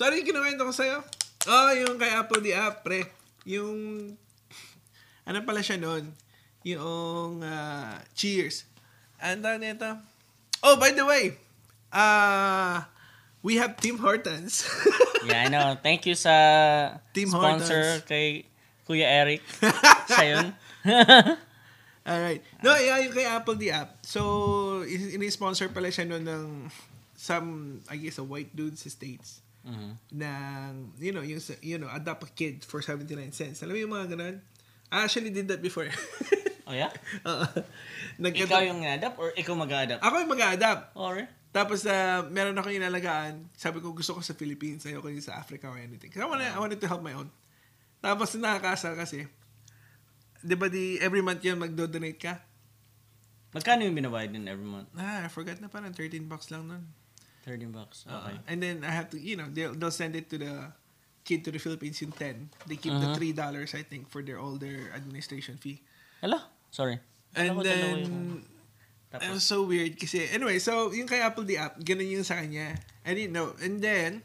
Sorry, kinuwento ko sa'yo. Oh, yung kay apl.de.ap, pre. Yung, ano pala siya noon? Yung, cheers. Ano nito? Oh, by the way, we have Tim Hortons. Yeah, I know. Thank you sa Tim sponsor Hortons. Kay Kuya Eric. Siya yun. Alright. No, yeah, yung kay apl.de.ap. So, in-sponsor pala siya noon ng some, I guess, a white dude sa States. Mm-hmm. Nang, you know, adopt a kid for 79 cents. Alam mo yung mga ganun? I actually did that before. Oh, yeah? Oo. Ikaw yung nag-adapt or ikaw mag-adapt? Ako yung mag-adapt. Or? Tapos, meron akong inalagaan. Sabi ko, gusto ko sa Philippines. Ayoko yung sa Africa or anything. Kasi I wanted to help my own. Tapos, nakakasal kasi. Di ba every month yun magdo-donate ka? Magkano yung binabayad nun every month? I forgot na parang $13 lang nun. $13. Okay. And then I have to, they'll send it to the kid to the Philippines in 10. They keep the $3 I think for their administration fee. Hello? Sorry. And then it was so weird kasi anyway, so yung kay apl.de.ap, ganun yung sa kanya. I didn't know. And then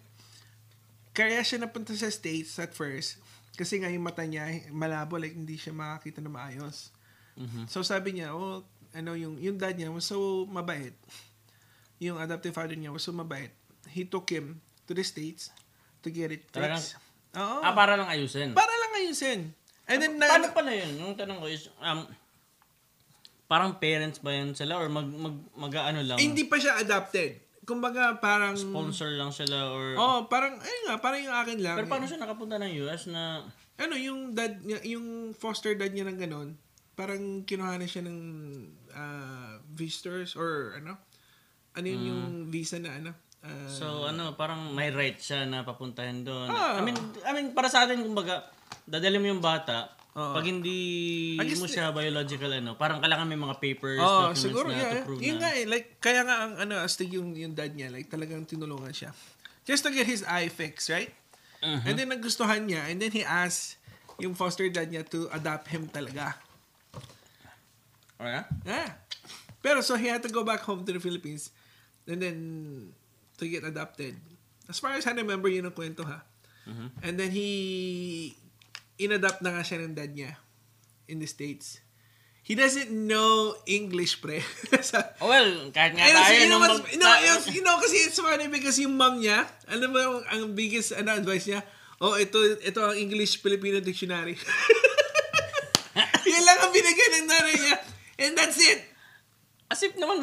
kaya siya napunta sa States at first kasi nga yung mata niya malabo, like hindi siya makakita na maayos. Mm-hmm. So sabi niya, yung dad niya was so mabait. Yung adoptive father niya was so mabait. He took him to the States to get it fixed. Para lang ayusin. Para lang ayusin. And then paano pala yun? Yung tanong ko is parang parents ba yan sila or mag-ano lang? Eh, hindi pa siya adopted. Kumbaga parang sponsor lang sila or parang parang yung akin lang. Pero paano siya nakapunta ng US na yung dad niya, yung foster dad niya ng ganun, parang kinuha na siya ng visitors or ano yung visa na so parang may right siya na papuntahan doon. I mean para sa atin kumbaga dadalhin mo yung bata. Pag hindi mo siya biological parang kailangan may mga papers, documents siguro, na to prove na. Like kaya nga ang astig yung dad niya, like talagang tinulungan siya just to get his eye fixed, right? Uh-huh. And then nagustuhan niya and then he asked yung foster dad niya to adopt him talaga. Oh yeah? Yeah. Pero so he had to go back home to the Philippines and then to get adopted. As far as I remember, yun ang kwento ha. Mm-hmm. And then he in-adopt na nga siya ng dad niya in the States. He doesn't know English, pre. Well, kahit nga tayo. Kasi it's funny because yung mom niya, alam mo ang biggest advice niya, ito ang English-Filipino dictionary. Yan lang ang binigay ng nanay niya. And that's it. As if naman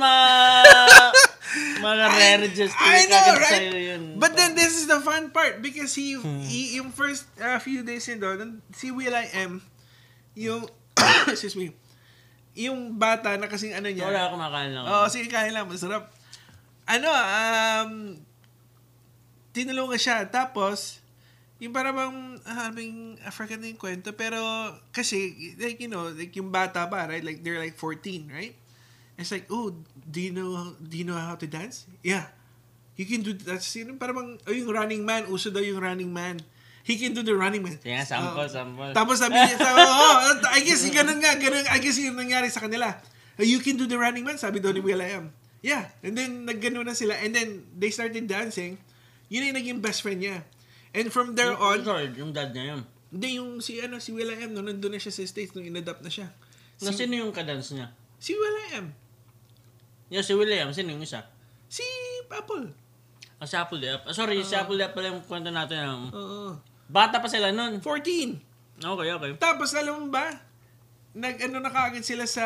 ma-re-register I know, right? But then this is the fun part because he yung first few days in doon, si will.i.am, yung excuse me, yung bata na kasing niya. Wala, kumakain lang. Oo, sige, kain lang. Masarap. Tinulungan siya. Tapos, yung para bang, African na yung kwento, pero kasi, like yung bata ba, right? Like, they're like 14, right? It's like, do you know how to dance? Yeah. You can do that. Parang yung running man. Uso daw yung running man. He can do the running man. Yeah, sample. Tapos sabi niya, I guess ganun. I guess yung nangyari sa kanila. You can do the running man, sabi daw ni will.i.am. Yeah. And then, nagganoon na sila. And then, they started dancing. Yun yung naging best friend niya. And from there on... Sorry, yung dad niya yun. Hindi, yung si will.i.am, nandun na siya sa States, nung in-adapt na siya. Sino yung kadance niya? Si will.i.am. Si will.i.am, sino yung isa? Si Apple. Si apl.de.ap. Sorry, si apl.de.ap pala yung kwento natin. Bata pa sila nun. 14. Okay. Tapos, alam mo ba, na kaagad sila sa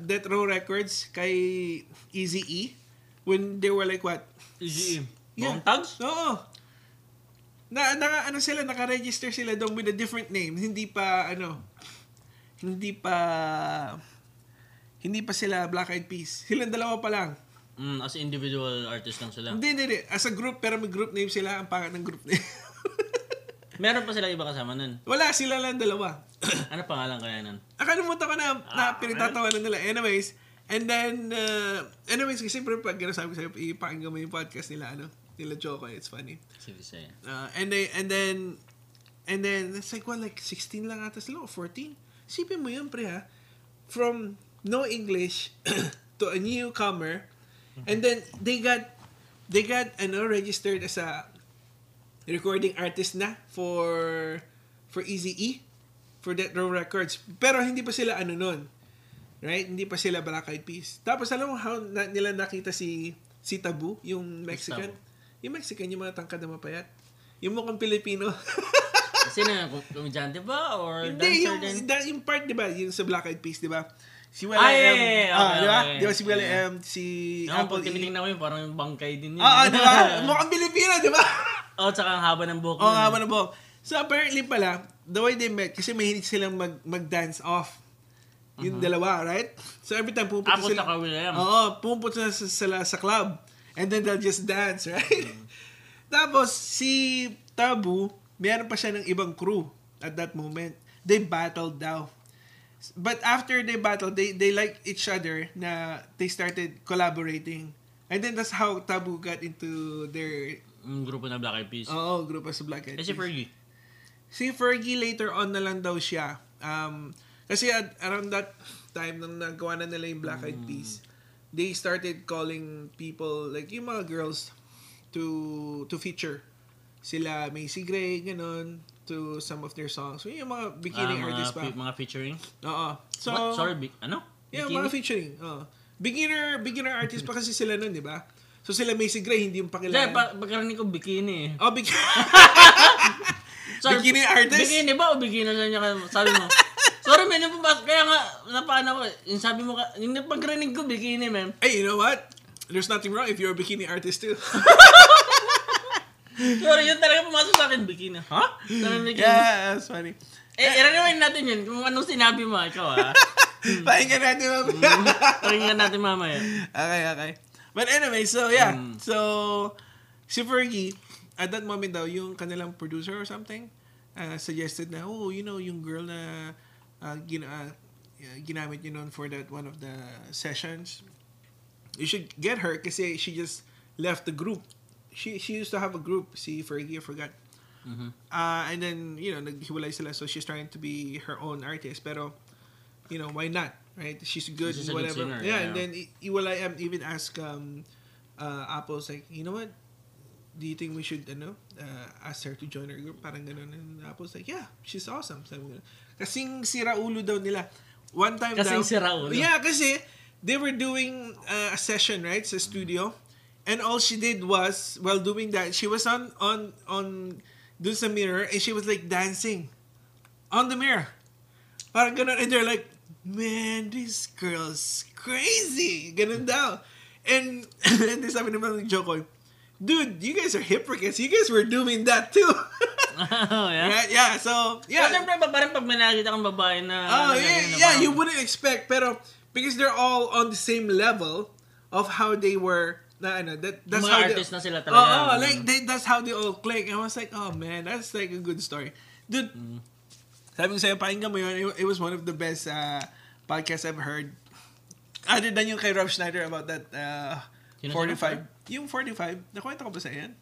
Death Row Records kay Eazy-E when they were like what? Eazy-E. Yeah. Tags? Oo. Naka-register sila doon with a different name. Hindi pa sila Black Eyed Peas. Silang dalawa pa lang. As individual artist lang sila. Hindi. As a group, pero may group name sila. Ang pangat ng group name. Meron pa sila iba kasama nun? Wala, sila lang dalawa. Ano pangalan kaya nun? Nakalimutan ko na pinagtatawanan nila. Anyways, and then, kasi siyempre pag sabi sa'yo, ipakinggan mo yung podcast nila, nila Choco, it's funny. Sige. And then, it's like, what, like 16 lang ata sila o 14? Sipin mo yun, pre, ha? From no English to a newcomer, and then they got registered as a recording artist na for Eazy-E, for Death Row Records. Pero hindi pa sila ano nun. Right? Hindi pa sila Black Eyed Peas. Tapos alam mo how nila nakita si Taboo, yung Mexican. Yung mga tangkad na mapayat. Yung mukhang Pilipino. Kasi na komedyante ba or hindi, dancer din? Hindi, yung part diba? Yung sa Black Eyed Peas, diba? Si will.i.am. Diba si will.i.am, si apl.de.ap. Pag tinitingnan ko yun, parang bangkay din yun. Oo, diba? Mukhang Pilipino, diba? Oo, tsaka ang haba ng buhok. Oo, haba ng buhok. So apparently pala, the way they met, kasi mahilig silang mag-dance off. Yung dalawa, right? So every time pumunta sila. Apl.de.ap will.i.am. Oo, pumunta sila sa club. And then they'll just dance, right? Tapos si Taboo, meron pa siya ng ibang crew at that moment. They battled daw. But after they battled, they liked each other na they started collaborating. And then that's how Taboo got into their... grupo na Black Eyed Peas. Oo, grupo sa Black Eyed Peas. Si Fergie? Si Fergie later on na lang daw siya. Kasi around that time nung nagawa na nila yung Black Eyed Peas, they started calling people, like yung mga girls, to feature. Sila Macy Gray, ganun, to some of their songs. So yung mga beginning artists pa. Mga featuring? Oo. So, what? Sorry, ano? Yeah, bikini? Mga featuring. Beginner artists pa kasi sila nun, di ba? So sila Macy Gray, hindi yung pakilala. Hindi, pagkaranin ko bikini. Oh, bikini. Sorry, bikini artist? Bikini ba o beginner na niya? Sabi mo. Sorry, man. Kaya nga, napaan ako. Yung sabi mo, yung napagrinig ko, bikini, man. Hey, you know what? There's nothing wrong if you're a bikini artist too. Sorry, yun talaga pumasok sa akin, bikini. Huh? Bikini. Yeah, that's funny. Eh, i-rewind natin yun. Kung anong sinabi mo, ikaw, ha? Pakinggan natin mamaya. Pakinggan natin mamaya. Okay. But anyway, so yeah. So, si Fergie, at that moment daw, yung kanilang producer or something, suggested na, oh, you know, yung girl na ginamit yun for that one of the sessions, you should get her kasi she just left the group. She used to have a group, si Fergie, I forgot. And then, you know, naghiwalay sila, so she's trying to be her own artist. Pero, you know, why not? Right? She's good and whatever. Singer, yeah, and then will.i.am even asked Apple's like, you know what? Do you think we should ask her to join our group? Parang ganun. And Apple's like, yeah, she's awesome. Kasing sira ulo daw nila. One time daw. Kasing sira ulo? Yeah, kasi they were doing a session, right? Sa studio. And all she did was, while doing that, she was on dun sa mirror and she was like dancing on the mirror. Parang ganun. And they're like, man, this girl's crazy. Ganun daw. And they sabi naman ng joke, dude, you guys are hypocrites. You guys were doing that too. Oh, yeah? Right? Yeah, so, yeah. Well, siyempre, parang pag may nakita kang babae na... Oh, yeah, you wouldn't expect. Pero, because they're all on the same level of how they were... that's how artists na sila talaga. Oh, like, that's how they all click. And I was like, oh, man, that's like a good story. Dude, sabi ko sa'yo, pakinggan mo yun. It was one of the best podcasts I've heard. Other than yung kay Rob Schneider about that 45. Yung 45, nakwento ko ba sa'yo yan?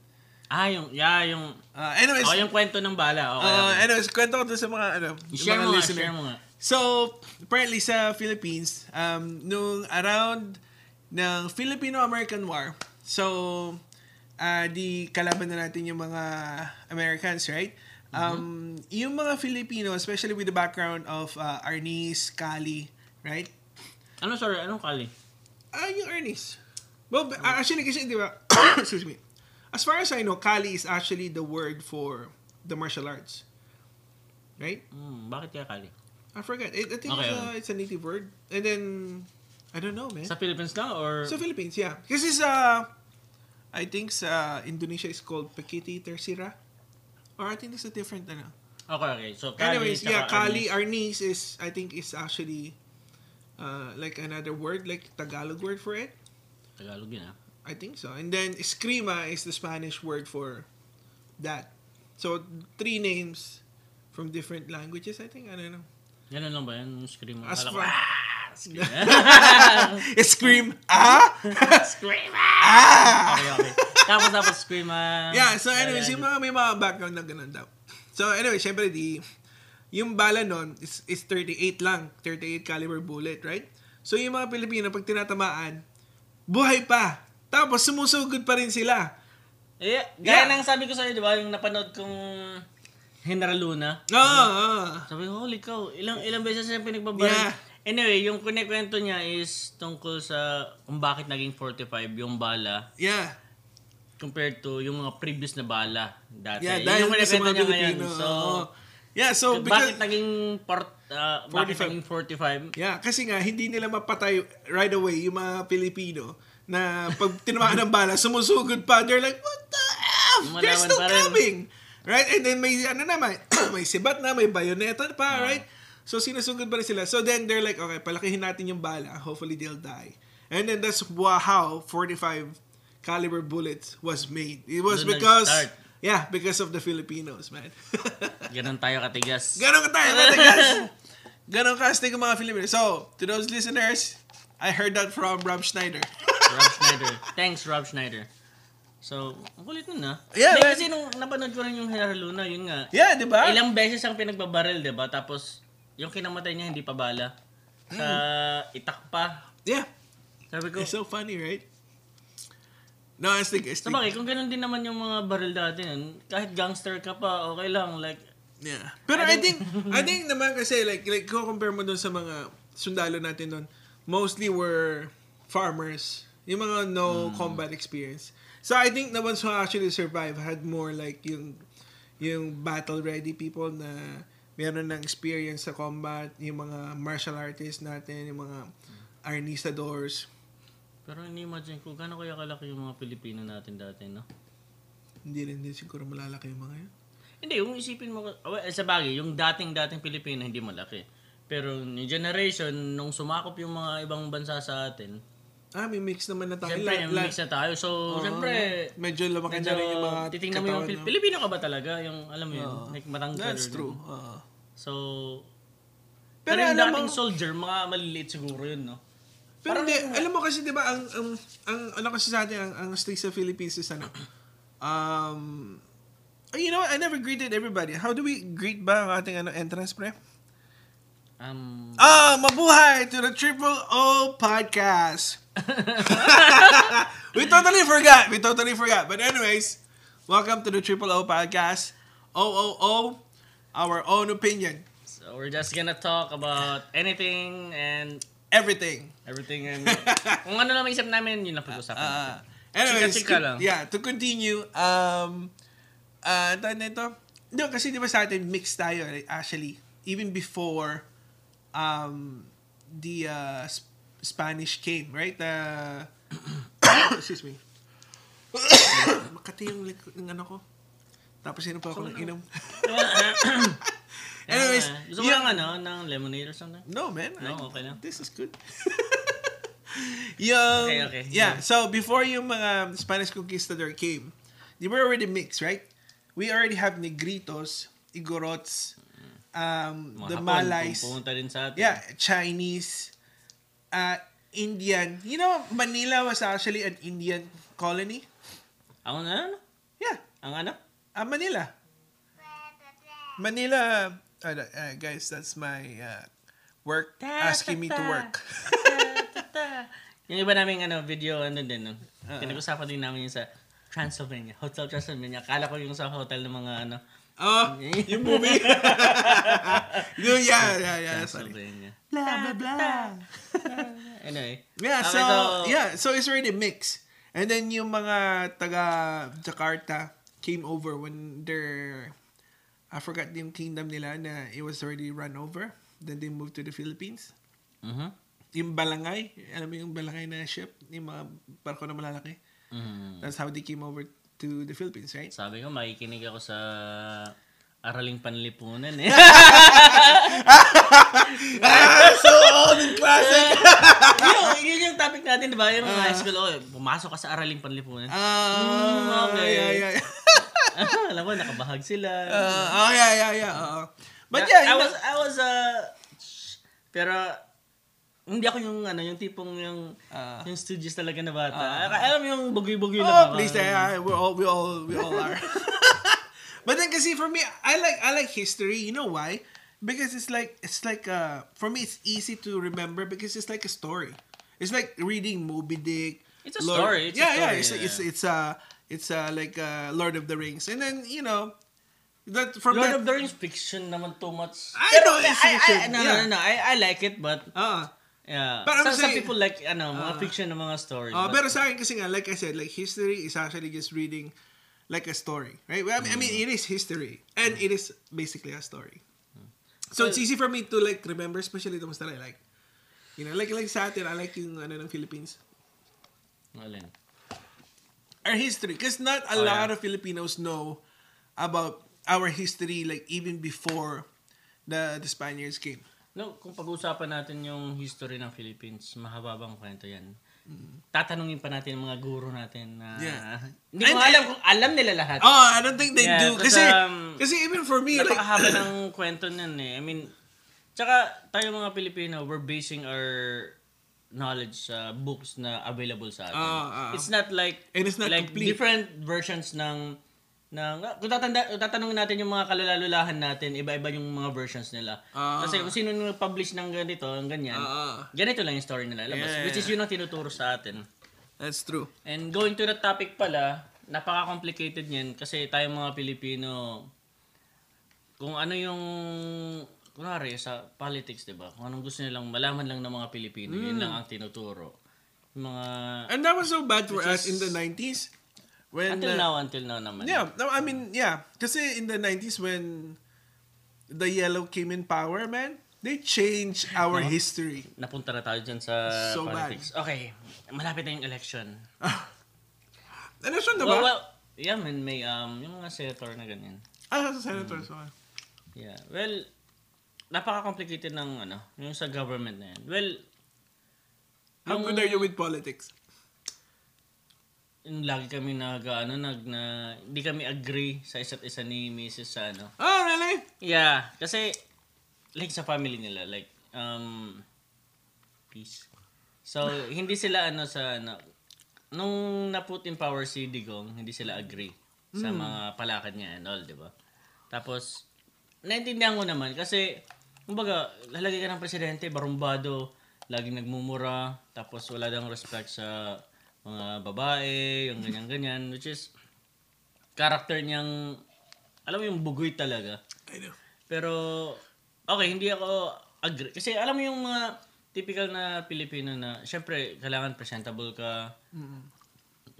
Yung... anyways, yung kwento ng bala. Anyways, kwento ko to sa mga, share mga listener. Share mo nga. So, apparently sa Philippines, nung around ng Filipino-American War, so, di kalaban na natin yung mga Americans, right? Yung mga Filipino, especially with the background of Arnis, Kali, right? Anong Kali? Yung Arnis. Well, actually, kasi, di ba, excuse me, as far as I know, Kali is actually the word for the martial arts. Right? Bakit kaya Kali? I forgot. I think it's a native word. And then, I don't know, man. Sa Philippines lang or? Sa Philippines, yeah. Kasi I think sa Indonesia is called Pekiti Tersira. Or I think it's a different, Okay. So, Kali. Anyways, yeah, Kali, Arnis is, I think, is actually like another word, like Tagalog word for it. Tagalog yun, I think so. And then, Eskrima is the Spanish word for that. So, three names from different languages, I think. I don't know. Ganun lang ba yan? Eskrima. Okay. Tapos Eskrima. Yeah, so anyways, yung mga may mga background na ganun daw. So anyway, syempre, yung bala nun is 38 lang. 38 caliber bullet, right? So yung mga Pilipino, pag tinatamaan, buhay pa. Tapos sumusugod pa rin sila. Eh, gaya ng sabi ko sa'yo, di ba? Yung napanood kong Heneral Luna. Oo. Sabi ko, holy cow, ilang beses siya pinagbabaran. Yeah. Anyway, yung kunikwento niya is tungkol sa kung bakit naging 45 yung bala. Yeah. Compared to yung mga previous na bala dati. Yeah, dahil yung kunikwento niya ngayon. So, yeah, so because, bakit naging 45? Yeah, kasi nga hindi nila mapatay right away yung mga Pilipino na pag tinamaan ng bala, sumusugod pa. They're like, what the F? They're still coming. Right? And then may ano na, may sibat na, may bayoneta pa, right? So sinusugod pa rin sila. So then they're like, okay, palakihin natin yung bala. Hopefully they'll die. And then that's how 45 caliber bullets was made. It was because... Yeah, because of the Filipinos, man. Ganon tayo katigas. Ganon kastig ang mga Filipinos. So, to those listeners, I heard that from Rob Schneider. Thanks, Rob Schneider. So, ang kulit nun na. Yeah, man. Kasi nung napanood ko rin yung Heneral Luna, yun nga. Yeah, di ba? Ilang beses ang pinagbabaril, di ba? Tapos, yung kinamatay niya hindi pa bala. Sa itak pa. Yeah. Sabi ko, it's so funny, right? No, I think. So, bakit? Kung ganun din naman yung mga baril dati, kahit gangster ka pa, okay lang, like... Yeah. Pero I think naman kasi, like compare mo dun sa mga sundalo natin dun, mostly were farmers. Yung mga no combat experience. So, I think the ones who actually survived had more like yung battle-ready people na meron ng experience sa combat, yung mga martial artists natin, yung mga arnistadors. Pero ini-imagine ko, gano'n kaya kalaki yung mga Pilipino natin dati, no? Hindi rin din siguro malalaki yung mga yun. Hindi, yung isipin mo, sa bagay, yung dating Pilipino hindi malaki. Pero yung generation, nung sumakop yung mga ibang bansa sa atin, may mix naman na tayo. Siyempre, may mix na tayo. So, siyempre, medyo lumaki na rin yung mga titignan katawan. Yung Pilipino ka ba talaga? Yung, alam mo yun, like matanggal. That's true. So, pero yung dating soldier, mga maliliit siguro yun, no? Pero hindi, alam mo kasi 'di ba ang ano kasi sa atin ang strict sa Philippines is ano. You know, I never greeted everybody. How do we greet ba ang ating entrance pre? Mabuhay to the Triple O podcast. We totally forgot. But anyways, welcome to the Triple O podcast. OOO, our own opinion. So we're just gonna talk about anything and everything. And kung ano lang isip namin, yun lang pag-usapan natin. Anyways, chika lang. Yeah, to continue, tayo na ito. No, kasi diba sa atin, mixed tayo, actually. Even before the Spanish came, right? Excuse me. Makati yung ano ko. Tapos yun pa ako nag-inom. Anyways, gusto mo lang ng lemonade or something? No, man. No, okay lang. This is good. Okay. Yeah, so before yung mga Spanish conquistador came, they were already mixed, right? We already have Negritos, Igorots, the Malays. Pumunta din sa atin. Yeah, Chinese, Indian. You know, Manila was actually an Indian colony. Ang ano? Yeah. Ang ano? Manila... guys, that's my work asking me to work. Yung iba namin video, din. Pinag-usapan din namin yung sa Transylvania. Hotel Transylvania. Akala ko yung sa hotel ng mga ano. Oh, yung movie. Yeah. Transylvania. Blah, blah, blah. Anyway. Yeah, okay, so it's already mixed. And then yung mga taga-Jakarta came over when they're... I forgot yung kingdom nila na it was already run over. Then they moved to the Philippines. Mm-hmm. Yung balangay. Alam mo yung balangay na ship? Yung mga barko na malalaki. Mm-hmm. That's how they came over to the Philippines, right? Sabi ko, makikinig ako sa Araling Panlipunan eh. So old and classic! Yun yung topic natin, diba? Yung mga high school, pumasok ka sa Araling Panlipunan. Okay. Yeah. Alam mo, nakabahag sila. Yeah. But yeah, I was pero hindi ako yung yung tipong yung studious talaga na bata. Alam mo yung bugoy-bugoy lang. Oh, please, we all are. But then kasi for me, I like history. You know why? Because it's like for me it's easy to remember because it's like a story. It's like reading Moby Dick. It's a story. It's a story. It's It's like Lord of the Rings. And then, you know, that from Lord of the Rings fiction naman too much. I know. No. I like it, but yeah. But some people like mga fiction na mga stories. Pero sa akin kasi nga, like I said, like history is actually just reading like a story, right? I mean, it is history, and it is basically a story. So it's easy for me to like remember, especially the ones that I like. You know, like sa atin, I like yung ng Philippines. Alin? Our history, because not a lot of Filipinos know about our history, like even before the Spaniards came. No, kung pag-usapan natin yung history ng Philippines, mahababang kwento yan. Tatanungin pa natin ang mga guru natin na hindi ko alam kung alam nila lahat. Oh, I don't think they do. Kasi even for me, napakahaba ng kwento nun eh. I mean, tsaka tayo mga Pilipino, we're basing our knowledge sa books na available sa atin. It's not like, and it's not like complete. Different versions ng kung tatanungin natin yung mga kalalulahan natin, iba-iba yung mga versions nila. Kasi kung sino nung publish ng ganito, ng ganyan, ganito lang yung story nila. Which is yun ang tinuturo sa atin. That's true. And going to the topic pala, napaka-complicated yan kasi tayo mga Pilipino, kung ano yung, kunwari sa politics, diba? Kung anong gusto nilang malaman lang ng mga Pilipino, yun lang ang tinuturo. Mga, and that was so bad for us in the 90s. When, until now naman. Yeah, no, I mean, yeah. Kasi in the 90s when the yellow came in power, man, they changed our history. Napunta na tayo dyan sa so politics. Bad. Okay, malapit na yung election. Election na ba? Well, yeah, man, may yung mga senator na ganyan. Senators. Okay. Yeah, well, napaka-complicated ng, yung sa government na yan. Well, how good are you with politics? Lagi kami hindi kami agree sa isa't isa ni Mrs. sa Oh, really? Yeah, kasi like sa family nila, like peace. So, hindi sila nung na-put in power si Digong, hindi sila agree sa mga palakad niya and all, 'di ba? Tapos naintindihan ko naman kasi kumbaga, lalagay ka ng presidente, barumbado, laging nagmumura, tapos wala dang respect sa mga babae, yung ganyan-ganyan, which is, character niyang, alam mo yung bugoy talaga. I know. Pero, okay, hindi ako agree. Kasi alam mo yung mga typical na Pilipino na, syempre, kailangan presentable ka,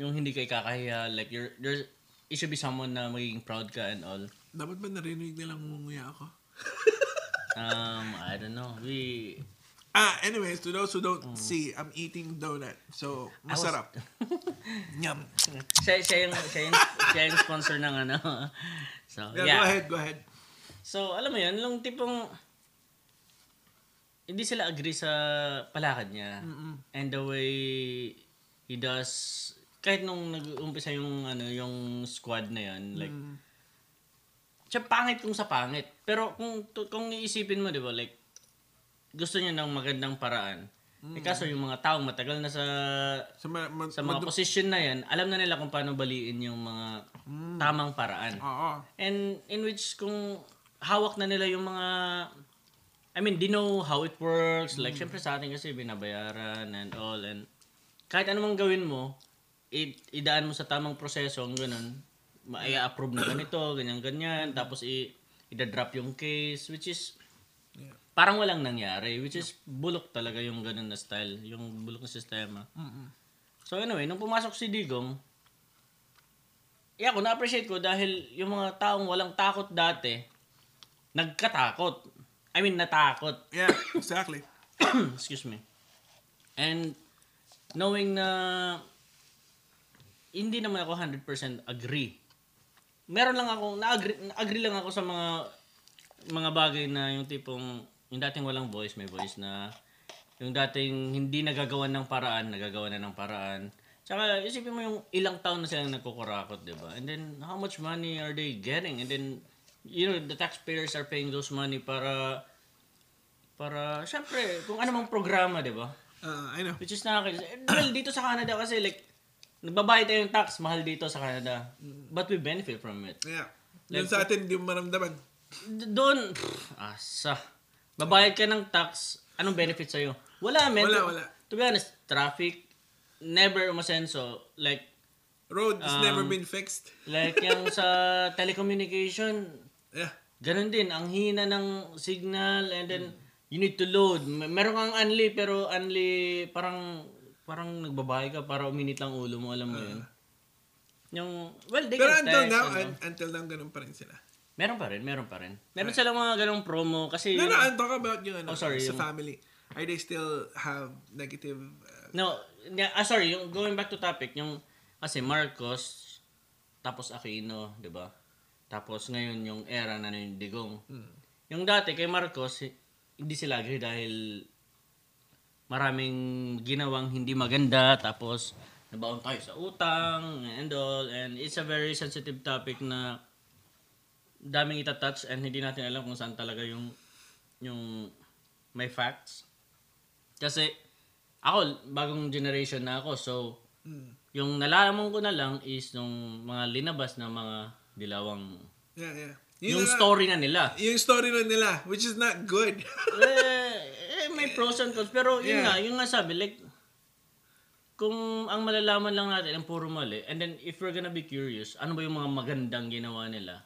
yung hindi ka ikakahiya, like, you should be someone na magiging proud ka and all. Dapat ba narinig nilang munguya ako? I don't know. Anyways, to those who don't see, I'm eating donut. So, masarap. Yum. Siya yung sponsor ng So, yeah. Go ahead. So, alam mo yun, yung tipong hindi sila agree sa palakad niya. And the way he does, kahit nung nag-umpisa yung, yung squad na yun, like, siya pangit kung sa pangit. Pero kung iisipin mo, di ba, like, gusto niya ng magandang paraan. Kaso yung mga taong matagal na sa mga position na yan, alam na nila kung paano baliin yung mga tamang paraan. And in which kung hawak na nila yung mga, I mean, they know how it works. Like, syempre sa atin kasi binabayaran and all. And kahit anumang gawin mo, idaan mo sa tamang proseso, ganun, ma-approve na ganito, ganyan-ganyan. Tapos idadrop yung case, which is, parang walang nangyari, which is bulok talaga yung ganun na style, yung bulok na sistema. So anyway, nung pumasok si Digong, ako na-appreciate ko dahil yung mga taong walang takot dati, nagkatakot. I mean, natakot. Yeah, exactly. Excuse me. And knowing na hindi naman ako 100% agree. Meron lang ako, na-agree lang ako sa mga bagay na yung tipong yung dating walang voice, may voice na. Yung dating hindi nagagawan ng paraan, nagagawan na ng paraan. Tsaka isipin mo yung ilang taon na silang nagkukurakot, diba? And then, how much money are they getting? And then, you know, the taxpayers are paying those money para syempre, kung anumang programa, diba? I know. Which is nakakita. Well, dito sa Canada kasi, like, nagbabayad tayo yung tax, mahal dito sa Canada. But we benefit from it. Yeah. Like, sa atin, hindi mo maramdaman. Doon, babayad ka ng tax, anong benefit sa'yo? Wala, man. Wala. To be honest, traffic, never umasenso. Like, Road has never been fixed. Like yung sa telecommunication, yeah, ganun din. Ang hina ng signal and then you need to load. Meron kang unli pero unli parang nagbabahay ka para uminit lang ulo mo. Alam mo yun. Yung, well, they pero can until text, now, until now, ganun pa rin sila. Meron pa rin. Meron silang mga ganung promo kasi... No, I'm talking about yung ano, sa family. Are they still have negative... Yung going back to topic, yung kasi Marcos, tapos Aquino, di ba? Tapos ngayon yung era na yung Digong. Yung dati kay Marcos, hindi sila agree dahil maraming ginawang hindi maganda, tapos nabaon tayo sa utang, and all, and it's a very sensitive topic na... daming itatouch and hindi natin alam kung saan talaga yung may facts. Kasi ako, bagong generation na ako. So, yung nalaman ko na lang is nung mga linabas na mga dilawang yung story na nila. Yung story na nila, which is not good. May pros and cons. Pero yun nga sabi, like, kung ang malalaman lang natin ang puro mali, and then if we're gonna be curious, ano ba yung mga magandang ginawa nila?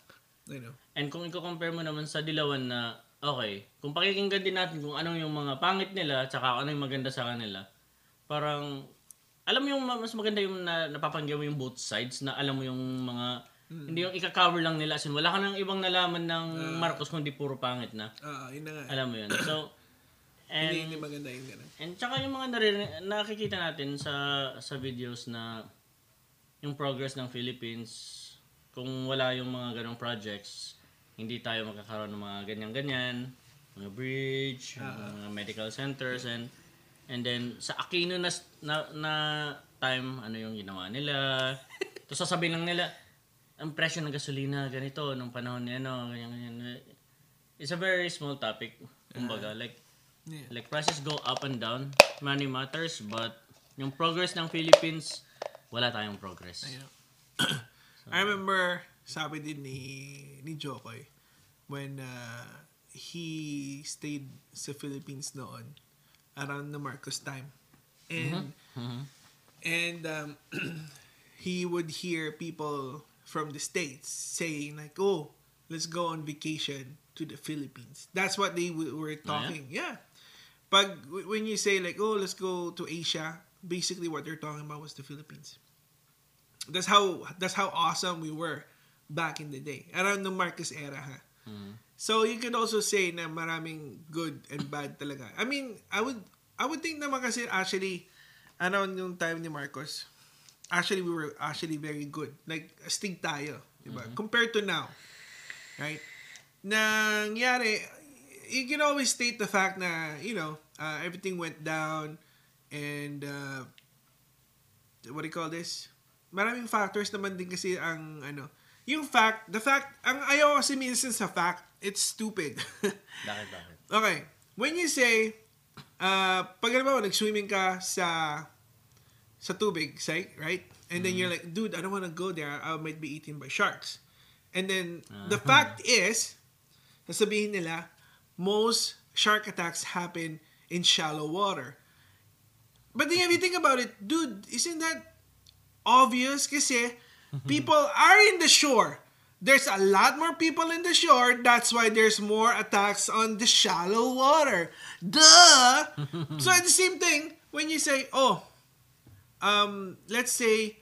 And kung i-compare mo naman sa dilawan na, okay, kung pakikinggan din natin kung ano yung mga pangit nila tsaka ano yung maganda sa kanila, parang, alam mo yung mas maganda yung napapanggawa yung both sides, na alam mo yung mga, hindi yung ika-cover lang nila. As in, wala ka nang ibang nalaman ng Marcos kundi puro pangit na. Yun na nga. Alam mo yun. So, and, hindi maganda yung ganun. And tsaka yung mga nakikita natin sa videos na yung progress ng Philippines, kung wala yung mga ganong projects, hindi tayo magkakaroon ng mga ganyan-ganyan, mga bridge, mga medical centers, and then sa Aquino na time, ano yung ginawa nila. Tapos sasabihin lang nila, ang presyo ng gasolina ganito, nung panahon niya, ano, ganyan-ganyan. It's a very small topic, kumbaga. Like prices go up and down, money matters, but yung progress ng Philippines, wala tayong progress. I remember sabi din ni Jokoy when he stayed sa Philippines noon around the Marcos time, and he would hear people from the States saying like, oh, let's go on vacation to the Philippines. That's what they were talking. But when you say like, oh, let's go to Asia, basically what they're talking about was the Philippines. That's how awesome we were back in the day. Around the Marcos era, ha? So you can also say na maraming good and bad talaga. I mean, I would think naman kasi actually around yung time ni Marcos, actually we were actually very good. Like, astig tayo, diba? Compared to now. Right? Nangyari, you can always state the fact na, you know, everything went down and what do you call this? Maraming factors naman din kasi ang ano, yung the fact, ang ayaw kasi minsan sa fact, it's stupid. Bakit? Okay, when you say, pag alam mo, nag-swimming ka sa tubig, say, right? And then you're like, dude, I don't wanna go there, I might be eaten by sharks. And then, the fact is, nasabihin nila, most shark attacks happen in shallow water. But then if you think about it, dude, isn't that obvious kasi people are in the shore. There's a lot more people in the shore. That's why there's more attacks on the shallow water. Duh! So it's the same thing when you say, let's say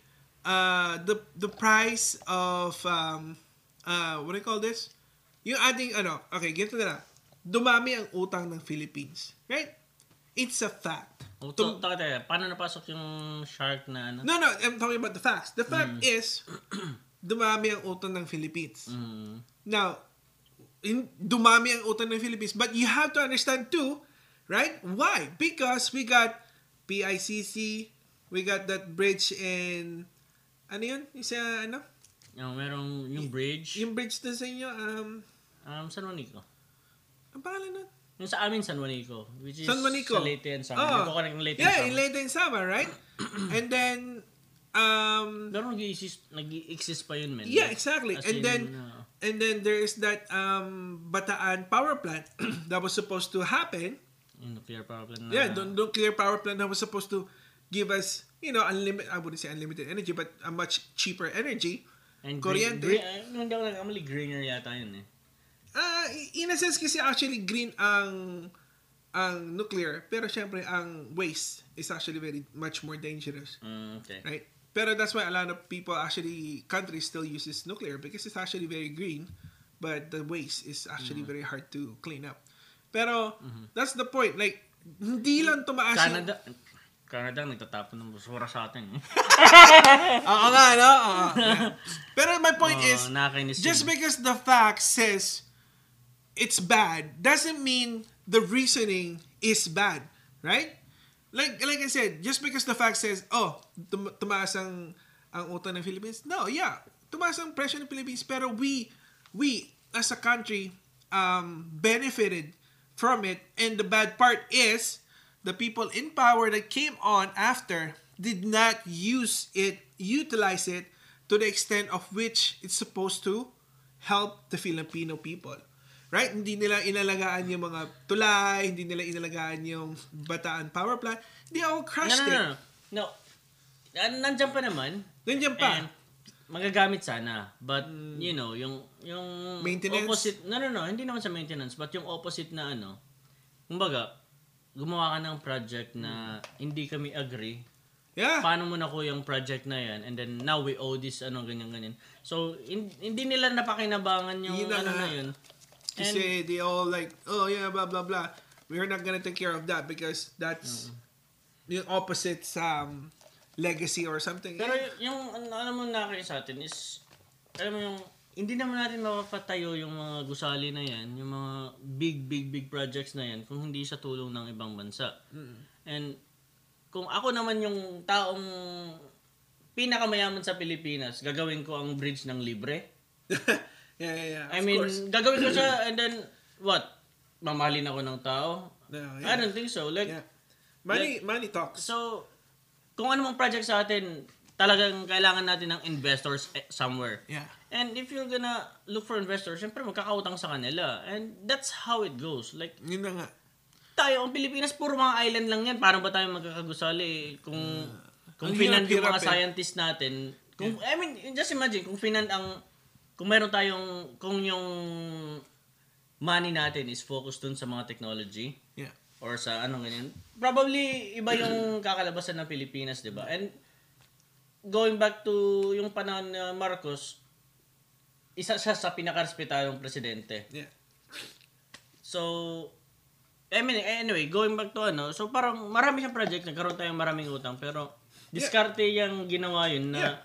the price of what do you call this? Yung ating ano, okay, ganito na lang. Dumami ang utang ng Philippines. Right? It's a fact. Paano napasok yung shark na ano? No, I'm talking about the facts. The fact is, dumami ang utang ng Philippines. Now, dumami ang utang ng Philippines. But you have to understand too, right? Why? Because we got PICC, we got that bridge in, ano yun? Isa, ano? Merong yung bridge. Yung bridge na sa inyo, San Juanico. Ang pangalan nun? Yung sa amin, San Juanico, which is sa Leyte and Sama. In Leyte and Sama, right? And then, pero nag-exist pa yun, man. Yeah, exactly. And then there is that Bataan power plant that was supposed to happen. Nuclear power plant. The nuclear power plant that was supposed to give us you know, unlimited, I wouldn't say unlimited energy, but a much cheaper energy. And kuryente. Hindi ako nagkamali, greener yata yun eh. In a sense kasi actually green ang nuclear, pero syempre ang waste is actually very much more dangerous. Okay. Right? Pero that's why a lot of people actually, countries still uses nuclear because it's actually very green, but the waste is actually very hard to clean up. Pero that's the point. Like, hindi lang tumaas yung... Canada nagtatapon ng basura sa atin. Oo nga, no? Pero my point is, just because the fact says it's bad, doesn't mean the reasoning is bad. Right? Like I said, just because the fact says, oh, tumaas ang utang ng Philippines. No, yeah. Tumaas ang presyo ng Philippines. Pero we as a country, benefited from it. And the bad part is, the people in power that came on after did not utilize it to the extent of which it's supposed to help the Filipino people. Right? Hindi nila inalagaan yung mga tulay, hindi nila inalagaan yung Bataan power plant. They all crushed it. No. Nandiyan pa naman. Nandiyan pa. And magagamit sana. But, you know, yung maintenance? Opposite, no. Hindi naman sa maintenance. But yung opposite na ano, kumbaga, gumawa ka ng project na hindi kami agree. Yeah. Paano mo na ko yung project na yan? And then now we owe this ano ganyan. So hindi nila napakinabangan yung na yun. Kasi they all like, oh yeah, blah blah blah. We're not gonna take care of that because that's yung opposite sa legacy or something. Pero yung alam mo na kayo sa atin is, alam mo yung hindi naman natin mapapatayo yung mga gusali na yan, yung mga big projects na yan kung hindi sa tulong ng ibang bansa. Mm-hmm. And kung ako naman yung taong pinakamayaman sa Pilipinas, gagawin ko ang bridge ng libre. yeah. I mean, of course. Gagawin ko siya and then what? Mamahalin ako ng tao? Yeah. I don't think so. Like, yeah. Money talks. So, kung ano mong project sa atin, talagang kailangan natin ng investors somewhere. Yeah. And if you're gonna look for investors, syempre magkakautang sa kanila. And that's how it goes. Like, yun na nga. Tayo, ang Pilipinas, puro mga island lang yan. Paano ba tayo magkakagusali? Kung finance yung mga scientists natin. Kung, yeah. I mean, just imagine, kung finance ang... Kung meron tayong... Kung yung money natin is focused dun sa mga technology. Yeah. Or sa ano ganyan. Probably, iba yung kakalabasan ng Pilipinas, di ba? And... Going back to yung panahon na Marcos, isa siya sa pinaka-respetarong presidente. Yeah. So, I mean, anyway, going back to ano, so parang marami siyang project, nagkaroon tayong maraming utang, pero diskarte yung ginawa yun na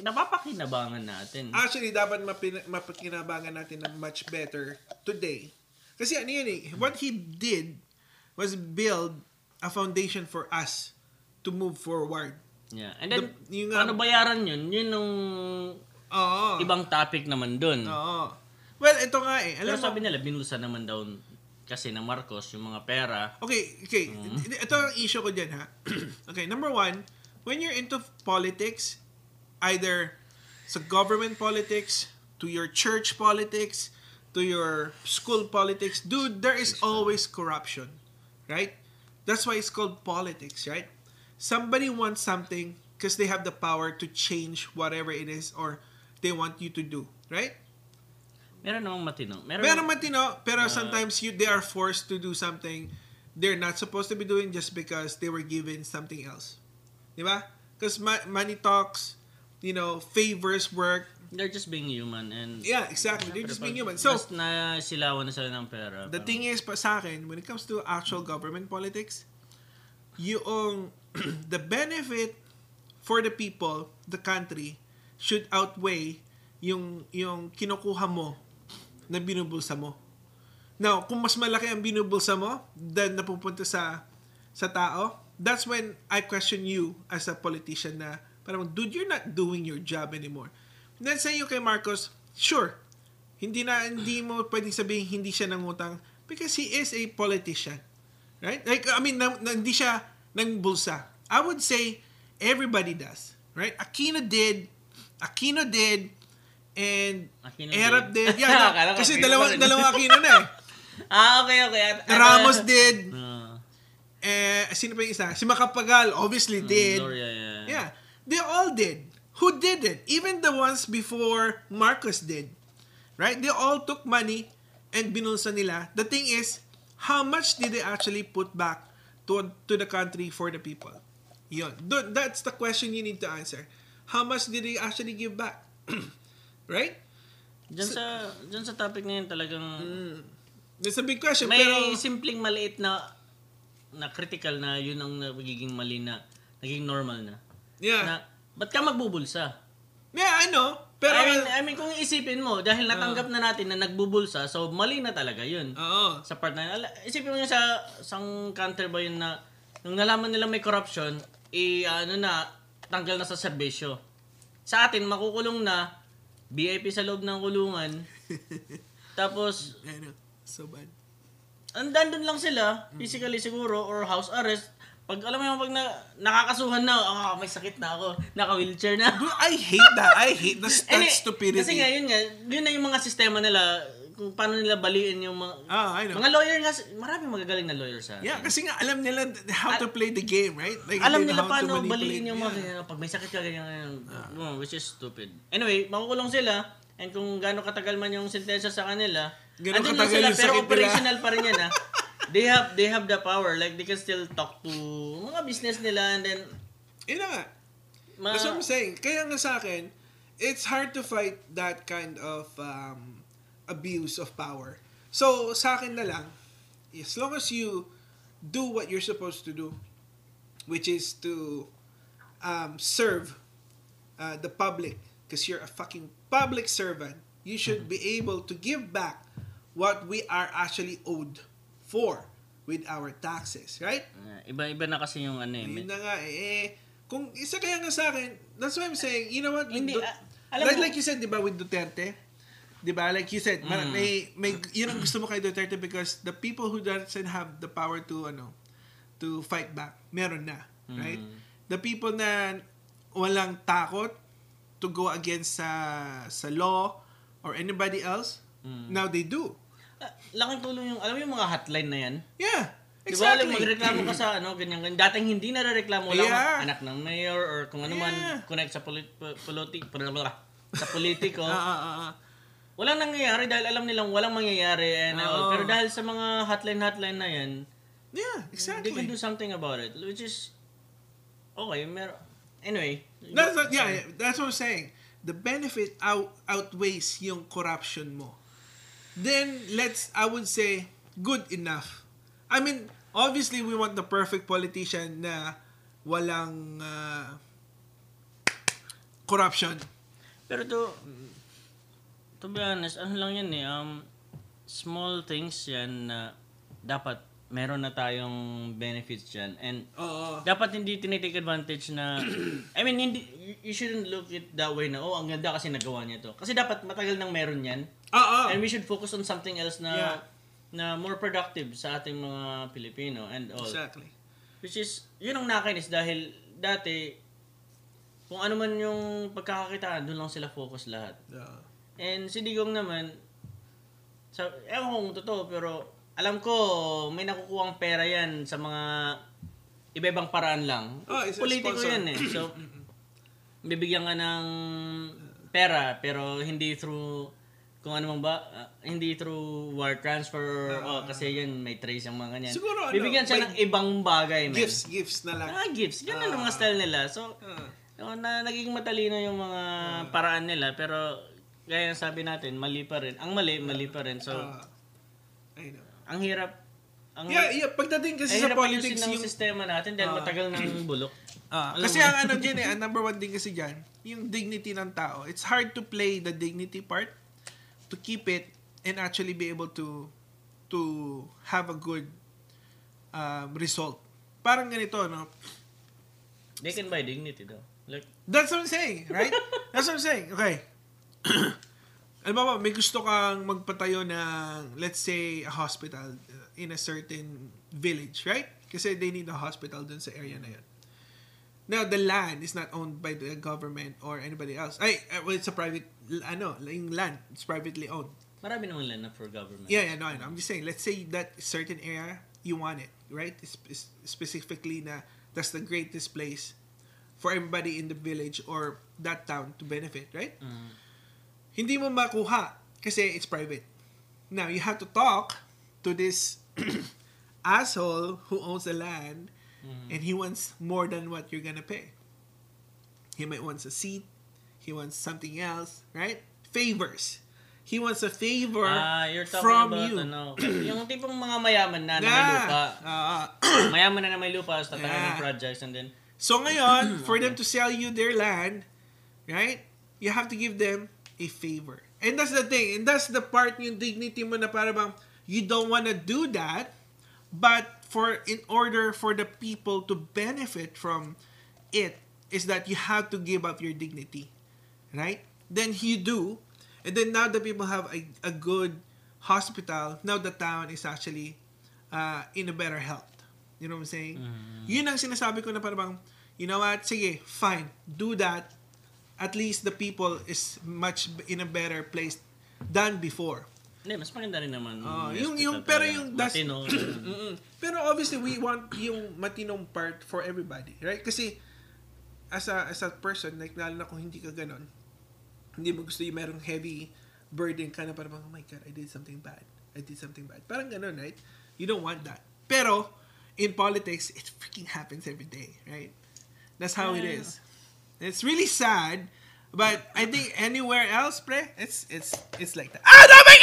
napapakinabangan natin. Actually, dapat mapakinabangan natin na much better today. Kasi ano yun eh, what he did was build a foundation for us to move forward. Yeah. And then, paano bayaran yun? Yun yung ibang topic naman dun. Oo. Well, ito nga eh. Alam pero sabi nila, binusa naman daw kasi na Marcos, yung mga pera. Okay. Ito ang issue ko dyan, ha? Okay, number one, when you're into politics, either sa government politics, to your church politics, to your school politics, dude, there is always corruption. Right? That's why it's called politics, right? Somebody wants something because they have the power to change whatever it is or they want you to do, right? Meron matino, pero sometimes they are forced to do something they're not supposed to be doing just because they were given something else. Diba? Because money talks, you know, favors work. They're just being human and... Yeah, exactly. They're just being human. So, mas nasilawan na sila ng pera. The thing is, sa akin, when it comes to actual government politics, yung... the benefit for the people, the country, should outweigh yung kinukuha mo na binubulsa mo. Now, kung mas malaki ang binubulsa mo than napupunta sa tao, that's when I question you as a politician na parang, dude, you're not doing your job anymore. Then say you kay Marcos, sure, hindi mo pwedeng sabihin hindi siya nangutang because he is a politician. Right? Like, I mean, hindi siya ng bulsa. I would say everybody does, right? Aquino did, and Erap did. Yeah, kasi dalawang Aquino na eh. Okay. Ramos did, Eh, sino pa yung isa? Si Makapagal, obviously did. Gloria, yeah. They all did. Who did it? Even the ones before Marcos did. Right? They all took money and binulsa nila. The thing is, how much did they actually put back to the country for the people? Yun. That's the question you need to answer. How much did they actually give back? Right? Diyan sa topic na yun talagang... That's a big question. May pero, simpleng maliit na critical na yun ang nagiging mali na naging normal na. Yeah. Na, ba't ka magbubulsa? Yeah, I know. Pero I mean kung isipin mo, dahil natanggap na natin na nagbubulsa, so mali na talaga yun. Oo. Sa part na yun. Isipin mo yun sa isang counter ba yun na nung nalaman nila may corruption, tanggal na sa serbisyo. Sa atin, makukulong na, VIP sa loob ng kulungan, tapos, I know. So bad. Andun lang sila, physically siguro, or house arrest. Pag alam mo yung pag nakakasuhan na, may sakit na ako, naka-wheelchair na. I hate that. I hate the stupidity. Kasi nga, yun na yung mga sistema nila, kung paano nila baliin yung mga... I know. Mga lawyer nga, maraming magagaling na lawyer sa atin. Yeah, kasi nga alam nila how to play the game, right? Like, alam nila paano baliin yung mga... Pag may sakit ka, ganyan, which is stupid. Anyway, makukulong sila, and kung gaano katagal man yung sentensya sa kanila, ganun katagal yung sakit nila. Pero operational pa rin yan, ha? They have the power, like they can still talk to mga business nila and then that's what I'm saying. Kaya nga sa akin, it's hard to fight that kind of abuse of power. So sa akin na lang, as long as you do what you're supposed to do, which is to serve the public, because you're a fucking public servant, you should be able to give back what we are actually owed for with our taxes, right? Iba-iba na kasi yung yun na nga, kung isa kaya nga sa akin, that's why I'm saying, you know what? Like you said, di ba, with Duterte? Di ba? Like you said, yun ang gusto mo kay Duterte because the people who doesn't have the power to fight back, meron na, right? The people na walang takot to go against sa law or anybody else, now they do. Laking tulong yung, alam mo yung mga hotline na yan? Yeah, exactly. Diba, magreklamo ka sa, ganyan. Dating hindi narareklamo lang, anak ng mayor, or kung ano man, connect sa politiko. Walang nangyayari dahil alam nilang walang mangyayari. And all. Pero dahil sa mga hotline na yan, yeah, exactly. They can do something about it. Which is, okay, anyway. That's what I'm saying. The benefit outweighs yung corruption mo. Then, I would say, good enough. I mean, obviously, we want the perfect politician na walang corruption. Pero to be honest, ano lang yan small things yan na dapat meron na tayong benefits yan. And dapat hindi tinitake advantage na, I mean, you shouldn't look it that way na, ang ganda kasi nagawa niya to. Kasi dapat matagal nang meron yan. And we should focus on something else na more productive sa ating mga Pilipino and all. Exactly. Which is, yun ang nakainis dahil dati, kung ano man yung pagkakakitaan, doon lang sila focus lahat. And si Digong naman, ewan ko kung totoo, pero alam ko, may nakukuhang pera yan sa mga iba-ibang paraan lang. Politiko yan So, bibigyan ka ng pera, pero hindi through... Kung ano ba, hindi through wire transfer, kasi yun, may trace yung mga ganyan. Siguro, bibigyan siya ng ibang bagay, man. Gifts na lang. Gifts. Ganun ang mga style nila. So, nagiging matalino yung mga paraan nila, pero, gaya ng sabi natin, mali pa rin. Ang mali pa rin. So, ang hirap. Pagdating kasi sa politics yung sistema natin, dahil matagal ng bulok. Kasi ang ang number one thing kasi dyan, yung dignity ng tao. It's hard to play the dignity part, to keep it and actually be able to have a good result. Parang ganito, no? They can buy dignity, though. Like, that's what I'm saying, right? That's what I'm saying. Okay. Alam mo ba, may gusto kang magpatayo ng, let's say, a hospital in a certain village, right? Kasi they need a hospital dun sa area na yun. Now, the land is not owned by the government or anybody else. It's a private, yung land. It's privately owned. Marami naman land na for government. Yeah, I know. I'm just saying, let's say that certain area you want it, right? Specifically na that's the greatest place for everybody in the village or that town to benefit, right? Mm. Hindi mo makuha kasi it's private. Now, you have to talk to this asshole who owns the land and he wants more than what you're gonna pay. He might want a seat. He wants something else, right? Favors. He wants a favor from about, you. Ano, yung tipong mga mayaman na na may lupa. Mayaman na na may lupa, tapos tatanggal ng projects and then... So ngayon, for them to sell you their land, right? You have to give them a favor. And that's the thing. And that's the part yung dignity mo na para bang you don't want to do that, but for in order for the people to benefit from it is that you have to give up your dignity, right? Then you do. And then now the people have a good hospital. Now the town is actually in a better health. You know what I'm saying? Yun ang sinasabi ko na parang, you know what? Sige, fine. Do that. At least the people is much in a better place than before. Hindi, mas maganda rin naman. Matino. Pero obviously, we want yung matinong part for everybody. Right? Kasi as a person, like, lalo na kung hindi ka ganon, hindi mo gusto yung merong heavy burden ka na parang, oh my God, I did something bad. Parang ganun, right? You don't want that. Pero, in politics, it freaking happens every day, right? That's how it is. It's really sad, but I think anywhere else, pre, it's like that. Ah, no, my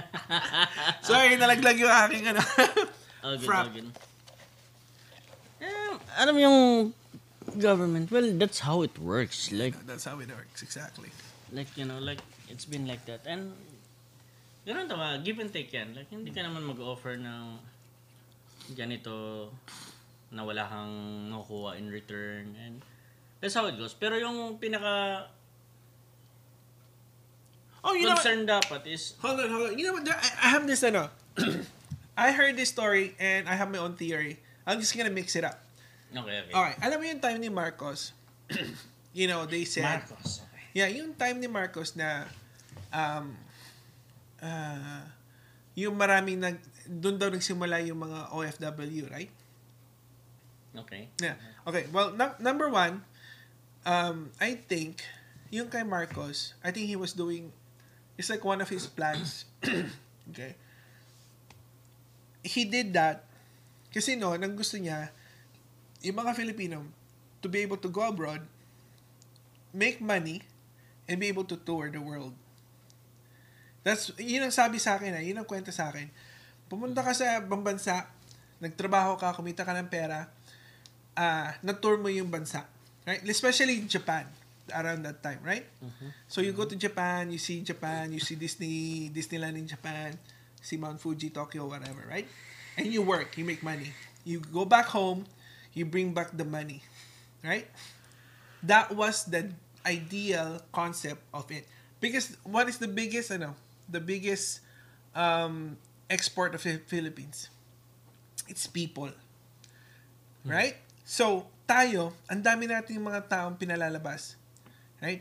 God! Sorry, nalaglag yung aking, frap. Alam yung government, well, that's how it works. Like that's how it works, exactly. Like, you know, like it's been like that. And ganoon to, give and take yan. Like hindi ka naman mag-offer ng ganito na wala kang nakukuha in return, and that's how it goes. Pero yung pinaka concern dapat is hold on. You know what? I have this I heard this story and I have my own theory. I'm just gonna mix it up. Okay. Alright, alam mo yung time ni Marcos, you know, they said... Marcos, okay. Yeah, yung time ni Marcos na yung maraming doon daw nagsimula yung mga OFW, right? Okay. Yeah. Okay, well, number one, I think, yung kay Marcos, I think he was doing, it's like one of his plans. Okay. He did that kasi nang gusto niya yung mga Filipino to be able to go abroad, make money, and be able to tour the world. That's, yun ang sabi sa akin, yun ang kwento sa akin. Pumunta ka sa ibang bansa, nagtrabaho ka, kumita ka ng pera, na-tour mo yung bansa. Right? Especially in Japan, around that time, right? Uh-huh. So you go to Japan, you see Disneyland in Japan, see Mount Fuji, Tokyo, whatever, right? And you work, you make money. You go back home, you bring back the money, right? That was the ideal concept of it. Because what is the biggest, the biggest export of the Philippines? It's people, right? So, tayo, ang dami natin yung mga taong pinalalabas, right?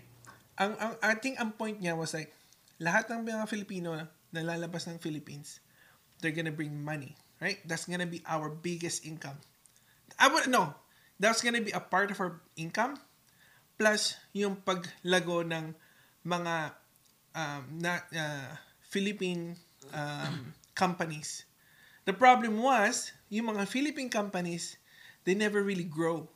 I think ang point niya was like, lahat ng mga Filipino na lalabas ng Philippines, they're gonna bring money, right? That's gonna be our biggest income. That's gonna be a part of our income plus yung paglago ng mga Philippine companies. The problem was, yung mga Philippine companies, they never really grow.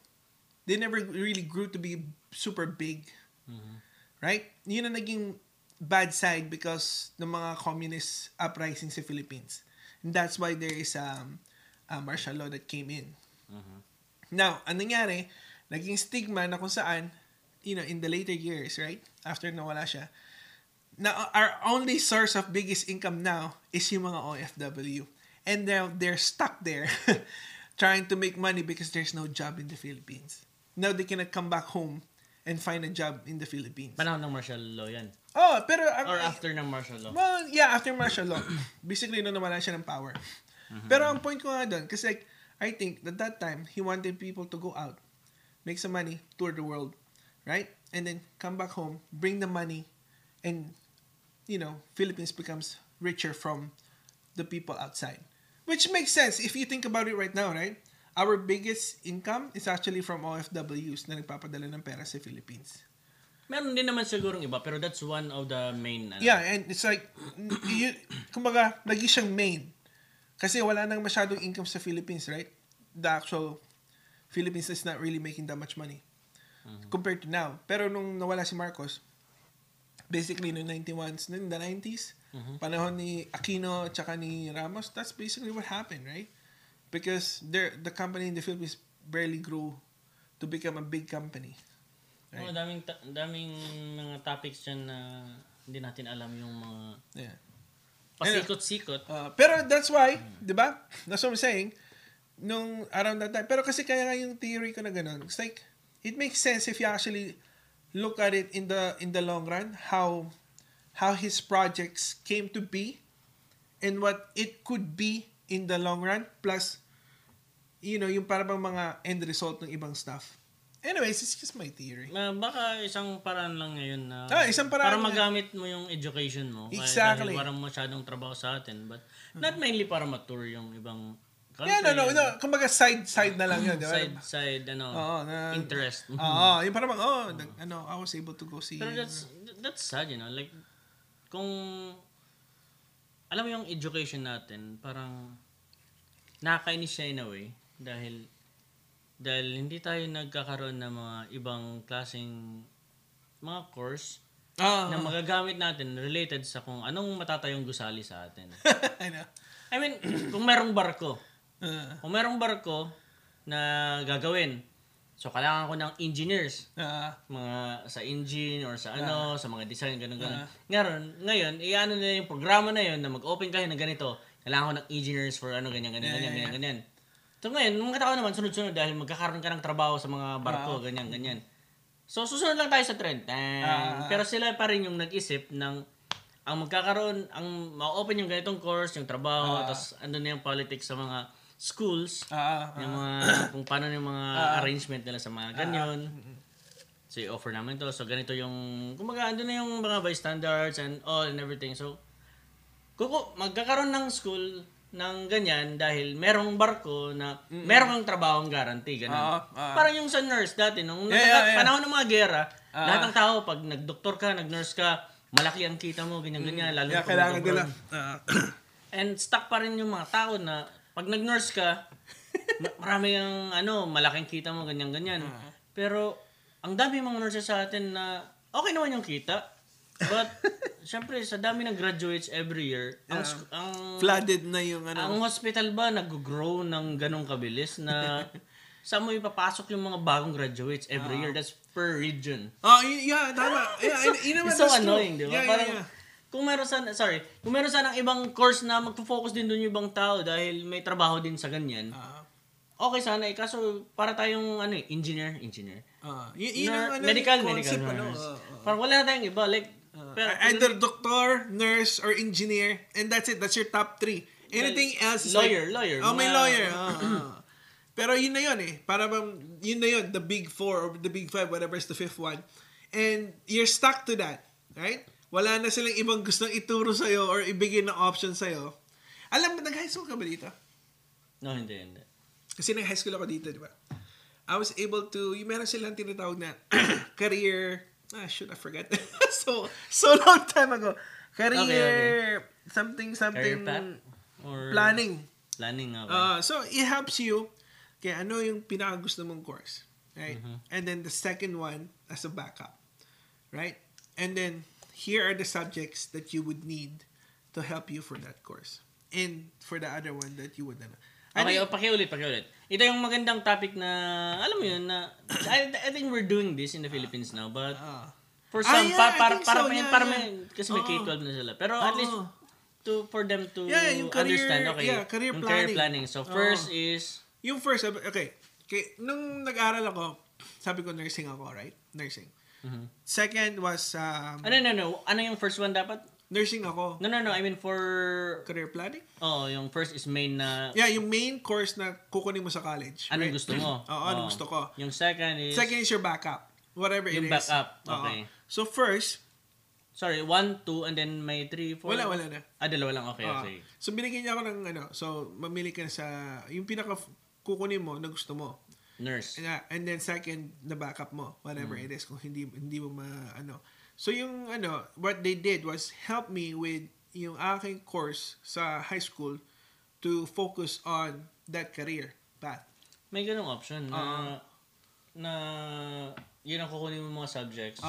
They never really grew to be super big. Mm-hmm. Right? Yun ang naging bad side because ng mga communist uprisings sa Philippines. And that's why there is a martial law that came in. Uh-huh. Now, ang nangyari, naging stigma na kung saan, in the later years, right? After nawala siya, now our only source of biggest income now is yung mga OFW. And they're stuck there trying to make money because there's no job in the Philippines. Now they cannot come back home and find a job in the Philippines. Panahon ng martial law yan. Oh, pero... Or after ng martial law. Well, yeah, after martial law. Basically, nawala siya ng power. Uh-huh. Pero ang point ko nga doon, kasi like, I think at that time, he wanted people to go out, make some money, tour the world, right? And then come back home, bring the money, and, Philippines becomes richer from the people outside. Which makes sense if you think about it right now, right? Our biggest income is actually from OFWs na nagpapadala ng pera sa Philippines. Meron din naman sigurong iba, pero that's one of the main. Yeah, and it's like, kumbaga, naging siyang main. Kasi wala nang masyadong income sa Philippines, right? The actual Philippines is not really making that much money compared to now. Pero nung nawala si Marcos, basically noong 91s, noong the 90s, panahon ni Aquino at saka ni Ramos, that's basically what happened, right? Because the company in the Philippines barely grew to become a big company. Right. Oh, daming mga topics dyan na hindi natin alam yung mga pasikot-sikot. Pero that's why, di ba? That's what I'm saying. Nung around that time. Pero kasi kaya nga yung theory ko na ganun. It's like, it makes sense if you actually look at it in the long run, how his projects came to be and what it could be in the long run. Plus, you know, yung parang mga end result ng ibang stuff. Anyways, it's just my theory. Baka isang paraan lang ngayon na isang paraan para magamit mo yung education mo. Exactly. Kaya parang masyadong trabaho sa atin. But not mainly para mature yung ibang country. Yeah, no. Kumbaga side na lang yun. Side, interest. Yung parang, I was able to go see. Pero that's sad, you know. Like, kung, alam mo yung education natin, parang nakakainis siya in a way. Dahil hindi tayo nagkakaroon ng mga ibang klaseng mga course na magagamit natin related sa kung anong matatayong gusali sa atin. I mean, kung merong barko. Kung merong barko na gagawin, so kailangan ko ng engineers. Mga sa engine or sa sa mga design, ganun-ganun. Ngayon, iano na yung programa na yun na mag-open kayo ng ganito. Kailangan ko ng engineers for ganyan. So ngayon, mga tao naman, sunod-sunod dahil magkakaroon ka ng trabaho sa mga barko, ganyan. So susunod lang tayo sa trend. Pero sila pa rin yung nag-isip ng ang magkakaroon, ang ma-open yung ganitong course, yung trabaho, tapos andun na yung politics sa mga schools, yung mga, kung paano yung mga arrangement nila sa mga ganyan. So i-offer namin to. So ganito yung, kumbaga, andun na yung mga bystandards and all and everything. So, magkakaroon ng school nang ganyan dahil merong barko na merong kang trabahong guarantee, ganun. Parang yung sa nurse dati, nung panahon ng mga gera, lahat ng tao, pag nag-doktor ka, nag-nurse ka, malaki ang kita mo, ganyan-ganyan, lalo kung kailangan nila. And stuck pa rin yung mga tao na pag nag-nurse ka, marami ang malaking kita mo, ganyan-ganyan. Pero, ang dami mga nurses sa atin na okay naman yung kita, but, syempre, sa dami ng graduates every year, ang flooded na yung ang hospital ba nag-grow ng ganong kabilis na saan mo ipapasok yung mga bagong graduates every year? That's per region. Tama. It's so annoying, di ba? Parang, kung meron sana ang ibang course na mag-focus din doon yung ibang tao dahil may trabaho din sa ganyan, okay sana kaso para tayong engineer. Medical nurse. Parang wala na tayong iba. Like, either doctor, nurse, or engineer, and that's it. That's your top three. Anything else is lawyer. Oh, may lawyer. Pero yun na yun eh. Para bang yun na yun, the big four or the big five, whatever is the fifth one, and you're stuck to that, right? Wala na silang ibang gustong ituro sa iyo or ibigay na option sa iyo. Alam mo, nag-high school ka ba dito? No, hindi. Kasi nag-high school ako dito, di ba? I was able to. Yung meron silang tinatawag na career. I forgot. so long time ago. Career something career or planning. Okay. So it helps you. Kaya ano yung pinaka gusto mong course, right? And then the second one as a backup, right? And then here are the subjects that you would need to help you for that course and for the other one that you would. Okay, pakiulit. Ito yung magandang topic na, alam mo yun, na I think we're doing this in the Philippines now, but for some, kasi may K-12 na sila. Pero at least, for them to understand, career planning. So first is, nung nag-aral ako, sabi ko nursing ako, right? Nursing. Second was, ano yung first one dapat? Nursing ako. No. I mean for career planning? Oo, yung first is main na... Yeah, yung main course na kukunin mo sa college. Anong gusto mo? Oo, anong gusto ko. Yung second is... Second is your backup. Whatever it is. Yung backup. Okay. So first, Sorry, 1, 2, and then may 3, 4. Wala na. Ah, dalawa lang. Okay, okay. So, binigyan niya ako ng ano. So, mamili ka sa, yung pinaka-kukunin mo na gusto mo. Nurse. And then second, na backup mo. Whatever it is. Kung hindi mo ma-ano. So, yung ano, what they did was help me with yung aking course sa high school to focus on that career path. May ganung option na yun ang kukunin mo mga subjects.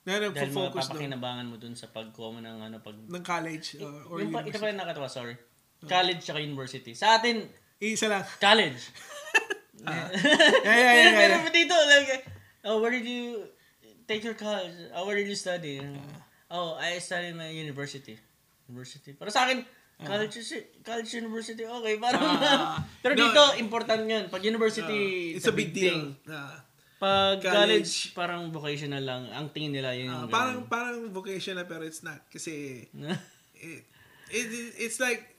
Dahil mga papakinabangan mo dun sa pagkuha mo ng ano, ng college or yung university. Ito pala nakatawa, sorry. College at university. Sa atin, isa lang. College. Pero dito, like, oh, where did you take your college? Oh, where did you study? Oh, I studied my university. University. Pero sa akin, college university, okay. Parang, pero no, dito, important yun. Pag university, it's a big deal. Pag college, parang vocational lang. Ang tingin nila yun. Parang vocational pero it's not. Kasi, it's like,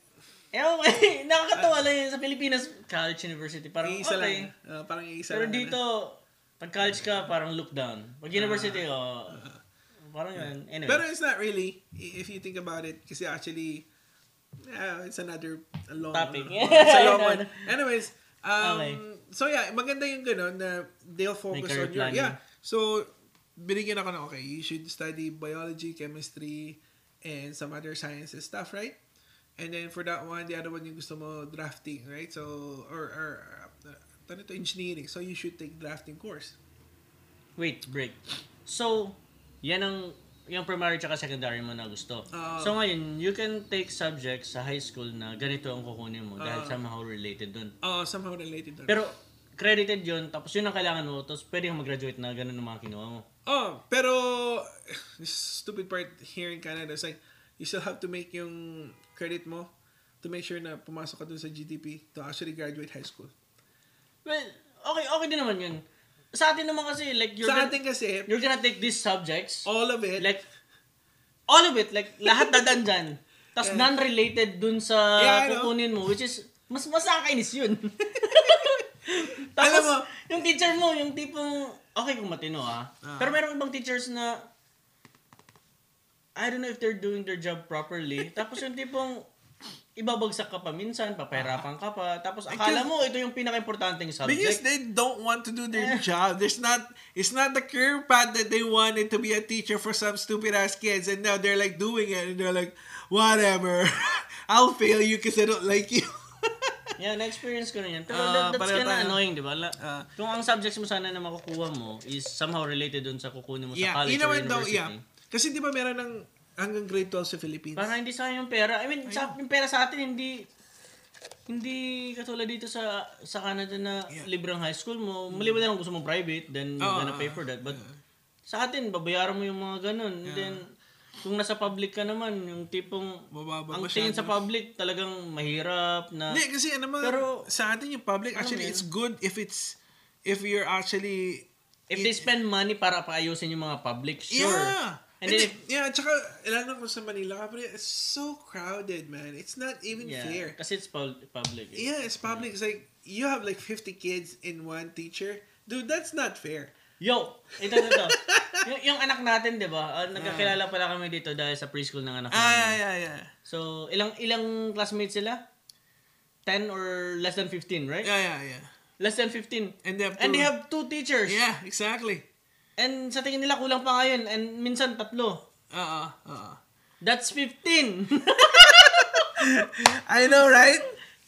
okay, nakakatawa lang yun. Sa Pilipinas, college, university, parang iisa okay. Parang iisa pero lang dito, na. Pag college ka, parang look down. Pag university, parang yun. Anyway. Pero it's not really, if you think about it, kasi actually, it's another long topic. It's a long one. Anyways, okay. So yeah, maganda yung gano'n na they'll focus on your... Yeah. So, binigyan ako na, okay, you should study biology, chemistry, and some other sciences stuff, right? And then for that one, the other one yung gusto mo, drafting, right? So, or engineering. So, you should take drafting course. Wait, break. So, yan ang yung primary tsaka secondary mo na gusto. So, ngayon, you can take subjects sa high school na ganito ang kukunin mo dahil somehow related dun. Somehow related dun. Pero, credited yun, tapos yun ang kailangan mo, tapos pwede kang mag-graduate na ganun ang mga kinuha mo. Pero, this stupid part here in Canada is like, you still have to make yung credit mo to make sure na pumasok ka dun sa GTP to actually graduate high school. Well, okay din naman yun. Sa atin naman kasi, like, you're gonna take these subjects. All of it. Like, lahat dadan dyan. Tapos non-related dun sa kukunin mo, which is, mas masakainis yun. Tapos, yung teacher mo, yung tipong, okay kung matino pero meron ibang teachers na, I don't know if they're doing their job properly. Tapos yung tipong, ibabagsak ka pa minsan, papahirapan ka pa, tapos akala mo ito yung pinaka-importanteng subject. Because they don't want to do their job. It's not the career path that they wanted to be a teacher for some stupid-ass kids, and now they're like doing it, and they're like, whatever, I'll fail you because I don't like you. Yeah, na-experience ko na yan. Pero that's kind of annoying, di ba? Kung ang subjects mo sana na makukuha mo is somehow related dun sa kukunin mo sa college or university. Kasi di ba meron ng hanggang grade 12 sa Philippines. Parang hindi sa akin yung pera. I mean, yung pera sa atin, hindi katulad dito sa Canada na librang high school mo. Maliban lang gusto mo private, then you're gonna pay for that. But sa atin, babayaran mo yung mga ganun. And then, kung nasa public ka naman, yung tipong, ang tingin sa public, talagang mahirap na... Hindi, kasi ano man, pero, sa atin yung public, actually, it's good if you're actually... If they spend money para paayusin yung mga public, sure. Yeah! Tsaka, ilan ako sa Manila, pero it's so crowded, man. It's not even fair. Kasi it's public. Yeah, it's public. It's like, you have like 50 kids in one teacher. Dude, that's not fair. Yo! Ito. Yung anak natin, di ba? Nagkakilala pala kami dito dahil sa preschool ng anak namin. Yeah. So, ilang classmates sila? 10 or less than 15, right? Yeah. Less than 15. And they have two teachers. Yeah, exactly. And sa tingin nila, kulang pa ngayon. And minsan, 3. That's 15. I know, right?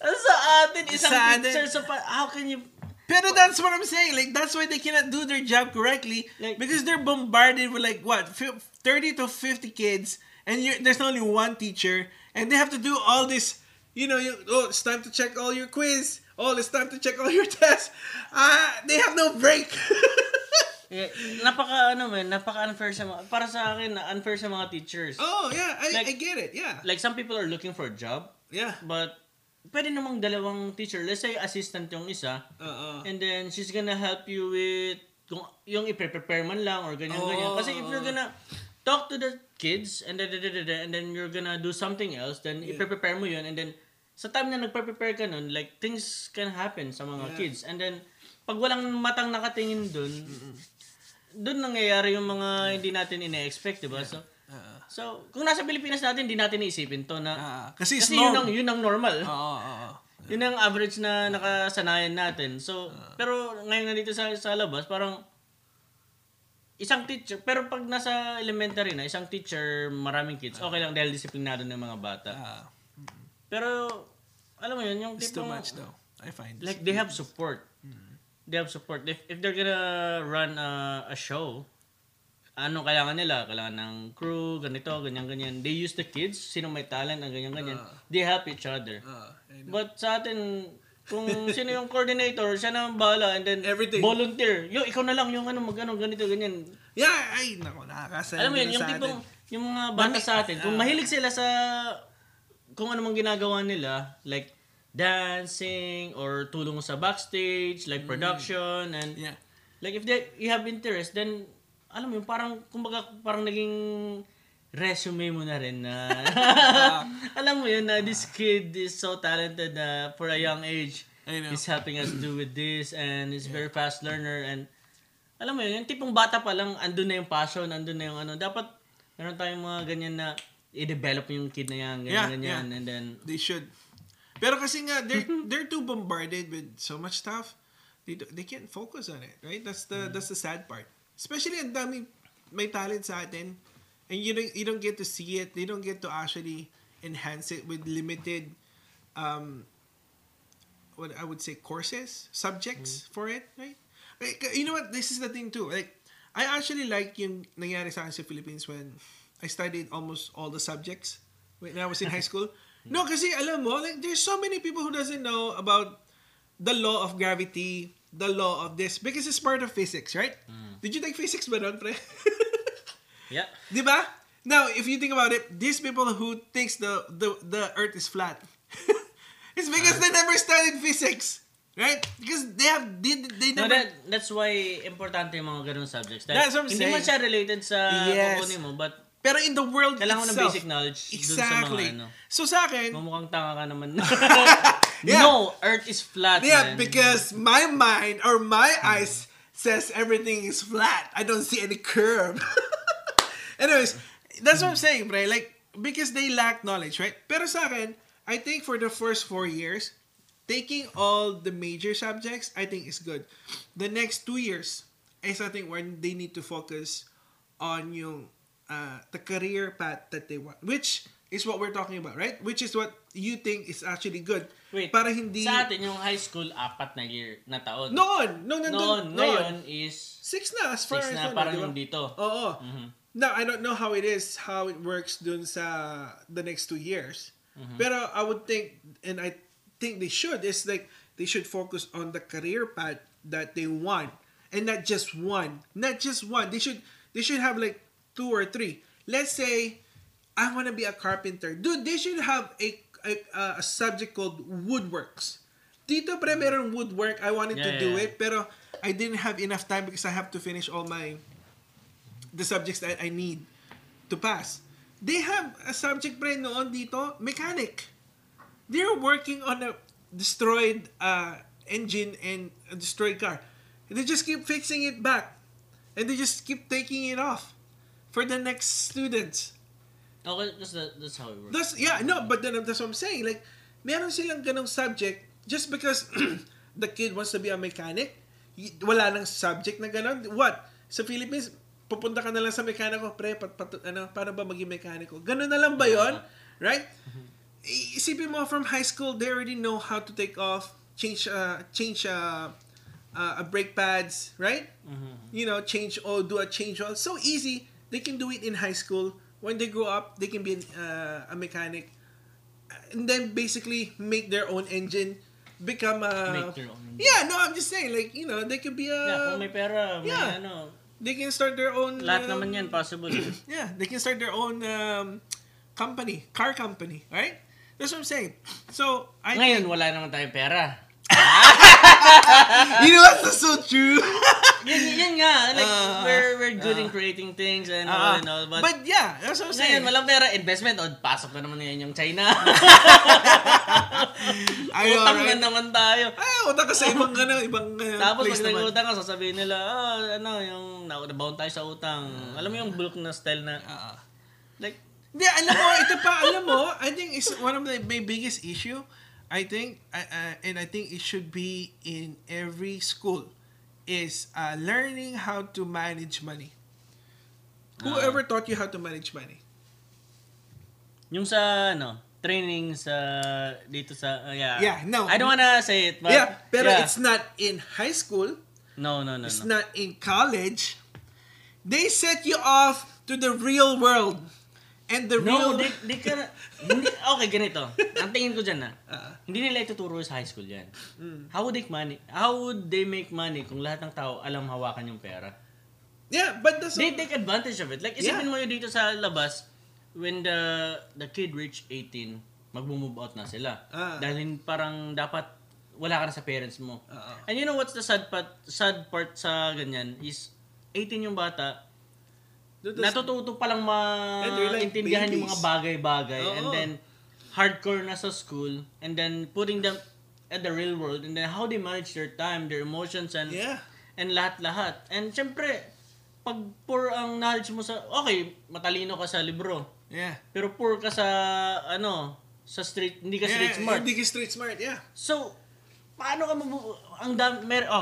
Sa atin, isang teacher. How can you... Pero that's what I'm saying. Like, that's why they cannot do their job correctly. Like, because they're bombarded with like, what? 30 to 50 kids. And there's only one teacher. And they have to do all this, you know, it's time to check all your quiz. It's time to check all your tests. They have no break. Yeah, napaka unfair sa mga, para sa akin, unfair sa mga teachers. I get it, yeah. Like, some people are looking for a job. Yeah. But, pwede namang dalawang teacher. Let's say, assistant yung isa. And then, she's gonna help you with, yung i-prepare man lang, or ganyan-ganyan. Kasi if you're gonna talk to the kids, and then you're gonna do something else, then i-prepare mo yun, and then, sa time na nagpa-prepare ka nun, like, things can happen sa mga kids. And then, pag walang matang nakatingin dun, doon nangyayari yung mga hindi natin ina-expect, diba? So, So, kung nasa Pilipinas natin, hindi natin iisipin to na kasi yun ang normal. Yun ang average na nakasanayan natin. So, pero ngayon na dito sa labas, parang isang teacher, pero pag nasa elementary na, isang teacher, maraming kids, okay lang dahil disiplinado ng mga bata. Pero, alam mo yun, yung tipong... It's too much though, I find. Like, they have support. They have support. If they're gonna run a show, ano kailangan nila? Kailangan ng crew, ganito, ganyan-ganyan. They use the kids, sino may talent, ang ganyan-ganyan. They help each other. But sa atin, kung sino yung coordinator, siya na bahala, and then everything. Volunteer. Yo, ikaw na lang yung ano, mag-ano, ganito, ganyan. Yeah, ay, naku, nakakasal. Alam mo yun, yung tipong, yung mga bata sa atin, kung mahilig sila sa, kung ano mang ginagawa nila, like, dancing, or tulong sa backstage, like production, and, like, if you have interest, then, alam mo yun, parang, kumbaga, parang naging resume mo na rin na, alam mo yun, na this kid is so talented for a young age. He's helping us do with this and he's very fast learner and, alam mo yun, yung tipong bata pa lang, andun na yung passion, andun na yung ano. Dapat, meron tayong mga ganyan na i-develop yung kid na yan, ganyan. And then, they should. Pero kasi nga, they're too bombarded with so much stuff. They can't focus on it, right? That's the sad part. Especially ang dami may talent sa atin and you don't get to see it, they don't get to actually enhance it with limited what I would say courses, subjects for it, right? Like, you know what, this is the thing too, like I actually like yung nangyari sa akin sa Philippines when I studied almost all the subjects when I was in high school. No, kasi alam mo, like there's so many people who doesn't know about the law of gravity, the law of this, because it's part of physics, right? Did you take physics ba nun, pre? Yeah. Diba? Now, if you think about it, these people who thinks the earth is flat, it's because they never studied physics, right? Because they never... No, that's why importante yung mga ganun subjects. That's what I'm saying. Hindi man siya related sa kukunin mo, but... Pero in the world kailangan itself... Kailangan ng basic knowledge exactly. Dun sa mga ano. So sa akin... Mumukhang tanga ka naman. No, earth is flat, man. Because my mind or my eyes... says everything is flat. I don't see any curve. Anyways, that's what I'm saying, right? Like, because they lack knowledge, right? Pero sa akin, I think for the first 4 years, taking all the major subjects, I think is good. The next 2 years is, I think, when they need to focus on yung, the career path that they want, which is what we're talking about, right? Which is what you think is actually good. Wait, para hindi... Sa atin, yung high school, 4 na taon. Noon. Ngayon is... 6 na, as far as... 6 na, parang yung dito. Oo. Now, I don't know how it is, how it works dun sa the next 2 years. Pero I would think, and I think they should, is like, they should focus on the career path that they want. And not just one. Not just one. They should have like 2 or 3. Let's say... I want to be a carpenter. Dude, they should have a subject called woodworks. Dito pre, meron woodwork. I wanted to do it, pero I didn't have enough time because I have to finish all the subjects that I need to pass. They have a subject pre noon dito, mechanic. They're working on a destroyed engine and a destroyed car. And they just keep fixing it back. And they just keep taking it off for the next students. Okay, that's how it works. But then that's what I'm saying. Like, meron silang ganong subject just because the kid wants to be a mechanic. Wala nang subject na ganon. What? Sa Philippines, pupunta ka na lang sa mekaniko, pre, paano ba maging mekaniko? Ganon na lang ba yun? Right? Isipin mo, from high school, they already know how to take off, change brake pads, right? You know, do a change oil. So easy. They can do it in high school. When they grow up, they can be a mechanic, and then basically make their own engine, become a. Make their own engine. Yeah, no, I'm just saying, like you know, they could be a. Yeah, kung may pera, may ano. They can start their own. Lahat naman yan possible. Yeah, they can start their own company, car company, right? That's what I'm saying. So I. Ngayon wala naman tayong pera. You know that's so true. Yan nga, like we're good in creating things and all, but yeah, that's what I'm saying. Ngayon, walang pera, investment, pasok na naman ngayon yung China. Utang na naman tayo. Utang ka sa ibang tapos pag nag-utang ka, sasabihin nila, yung nabaon tayo sa utang. Alam mo yung bulk na style na, Like, hindi, alam mo, ito pa, alam mo, I think it's one of my biggest issue. I think, and I think it should be in every school, is learning how to manage money. Whoever taught you how to manage money? Yung sa, ano, training sa, dito sa, yeah. Yeah, no. I don't wanna say it, but. Yeah, pero yeah. It's not in high school. No. It's not in college. They set you off to the real world. And the real... No, they can... Okay, ganito. Ang tingin ko dyan na, hindi nila ituturo sa high school yan. How would they make money kung lahat ng tao alam hawakan yung pera? Yeah, but that's... They take advantage of it. Like, isipin mo yun dito sa labas, when the kid reach 18, mag-move out na sila. Dahil parang dapat wala ka na sa parents mo. And you know what's the sad part sa ganyan is 18 yung bata, natututo palang maintindihan yung mga bagay-bagay and then hardcore na sa school and then putting them at the real world and then how they manage their time, their emotions and lahat-lahat. And syempre, pag poor ang knowledge mo sa, okay, matalino ka sa libro. Yeah. Pero poor ka sa, sa street, hindi ka street smart. Hindi ka street smart, yeah. So, paano ka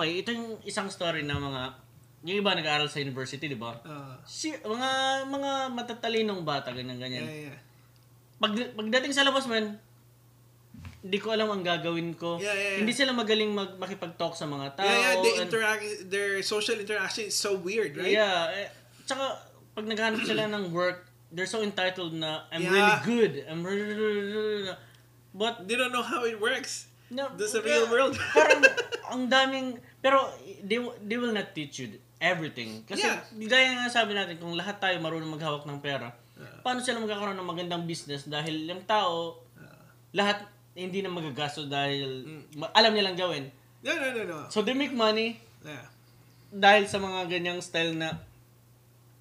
okay, ito yung isang story na mga, yung iba nag-aaral sa university, di ba? Mga matatalinong bata, ganyan-ganyan. Yeah. Pagdating sa labas, man, hindi ko alam ang gagawin ko. Yeah. Hindi sila magaling makipag-talk sa mga tao. Yeah, their social interaction is so weird, right? Yeah. Tsaka, pag naghahanap sila ng work, they're so entitled na, I'm really good. I'm really... But... They don't know how it works. No. This is the real world. Parang, ang daming... Pero, they will not teach you everything. Kasi, gaya nga sabi natin, kung lahat tayo marunong maghawak ng pera, paano sila magkakaroon ng magandang business? Dahil yung tao, lahat hindi na magagasto dahil alam nilang gawin. No. So, they make money dahil sa mga ganyang style na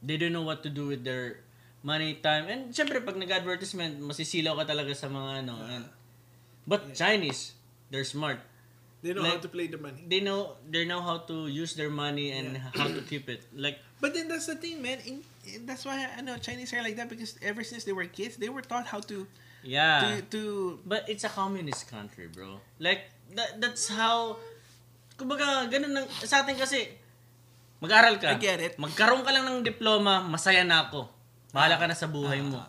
they don't know what to do with their money, time. And, syempre, pag nag-advertisement, masisilaw ka talaga sa mga But, Chinese, they're smart. They know how to play the money. They know how to use their money and how to keep it. Like, but then that's the thing, man. That's why I know Chinese are like that because ever since they were kids, they were taught how to. Yeah. But it's a communist country, bro. Like that's how. Kumbaga ganun ng sa atin kasi. Mag-aral ka. I get it. Magkaroon ka lang ng diploma, masaya na ako. Bahala ka na sa buhay mo.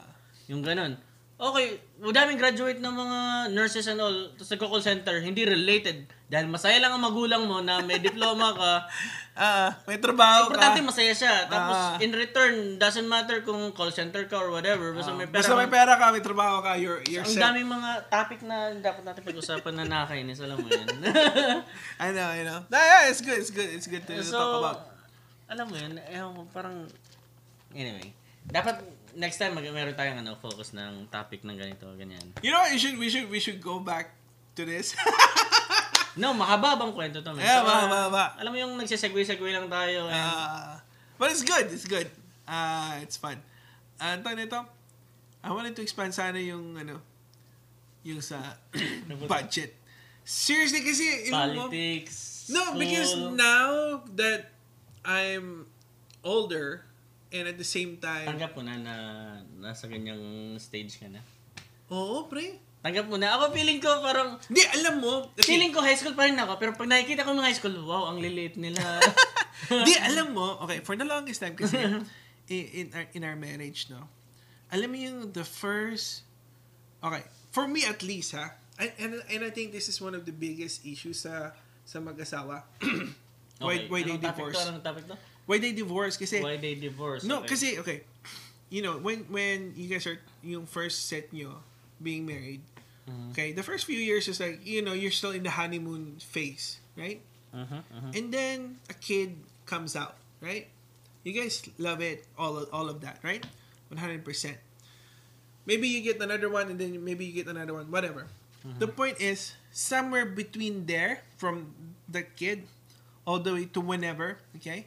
Yung ganun. Okay, madaming graduate ng mga nurses and all, tapos nagko-call center, hindi related. Dahil masaya lang ang magulang mo na may diploma ka. May trabaho ka. Importante masaya siya. Tapos in return, doesn't matter kung call center ka or whatever. Basta may pera ka, may trabaho ka, you're set. Ang daming mga topic na dapat natin pag-usapan na nakakainis, alam mo yan. I know. Yeah, it's good to talk about. Alam mo yan, parang... Anyway, dapat... Next time meron tayong focus ng topic ng ganito, ganyan. You know, we should go back to this. No, mahababang kwento to. Man. Yeah, mahaba. Alam mo yung nagse-segue lang tayo. But it's good, it's fun. I wanted to expand sana yung sa budget. Seriously kasi politics. No, because now that I'm older, and at the same time... Tanggap mo na nasa ganyang stage ka na? Oo, pre. Tanggap mo na. Ako feeling ko parang... Hindi, alam mo... Okay. Feeling ko high school pa rin ako. Pero pag nakikita ko ng high school, wow, ang liliit nila. Hindi, alam mo... Okay, for the longest time kasi in our marriage, no? Alam mo yung the first... Okay, for me at least, ha? And I think this is one of the biggest issues sa mag-asawa. Okay. Why they divorce? Anong topic to? Why they divorce? No, okay. Kasi, okay. You know, when you guys are, yung first set nyo, being married, okay, the first few years is like, you know, you're still in the honeymoon phase, right? And then, a kid comes out, right? You guys love it, all of that, right? 100%. Maybe you get another one, and then maybe you get another one, whatever. The point is, somewhere between there, from the kid, all the way to whenever, okay?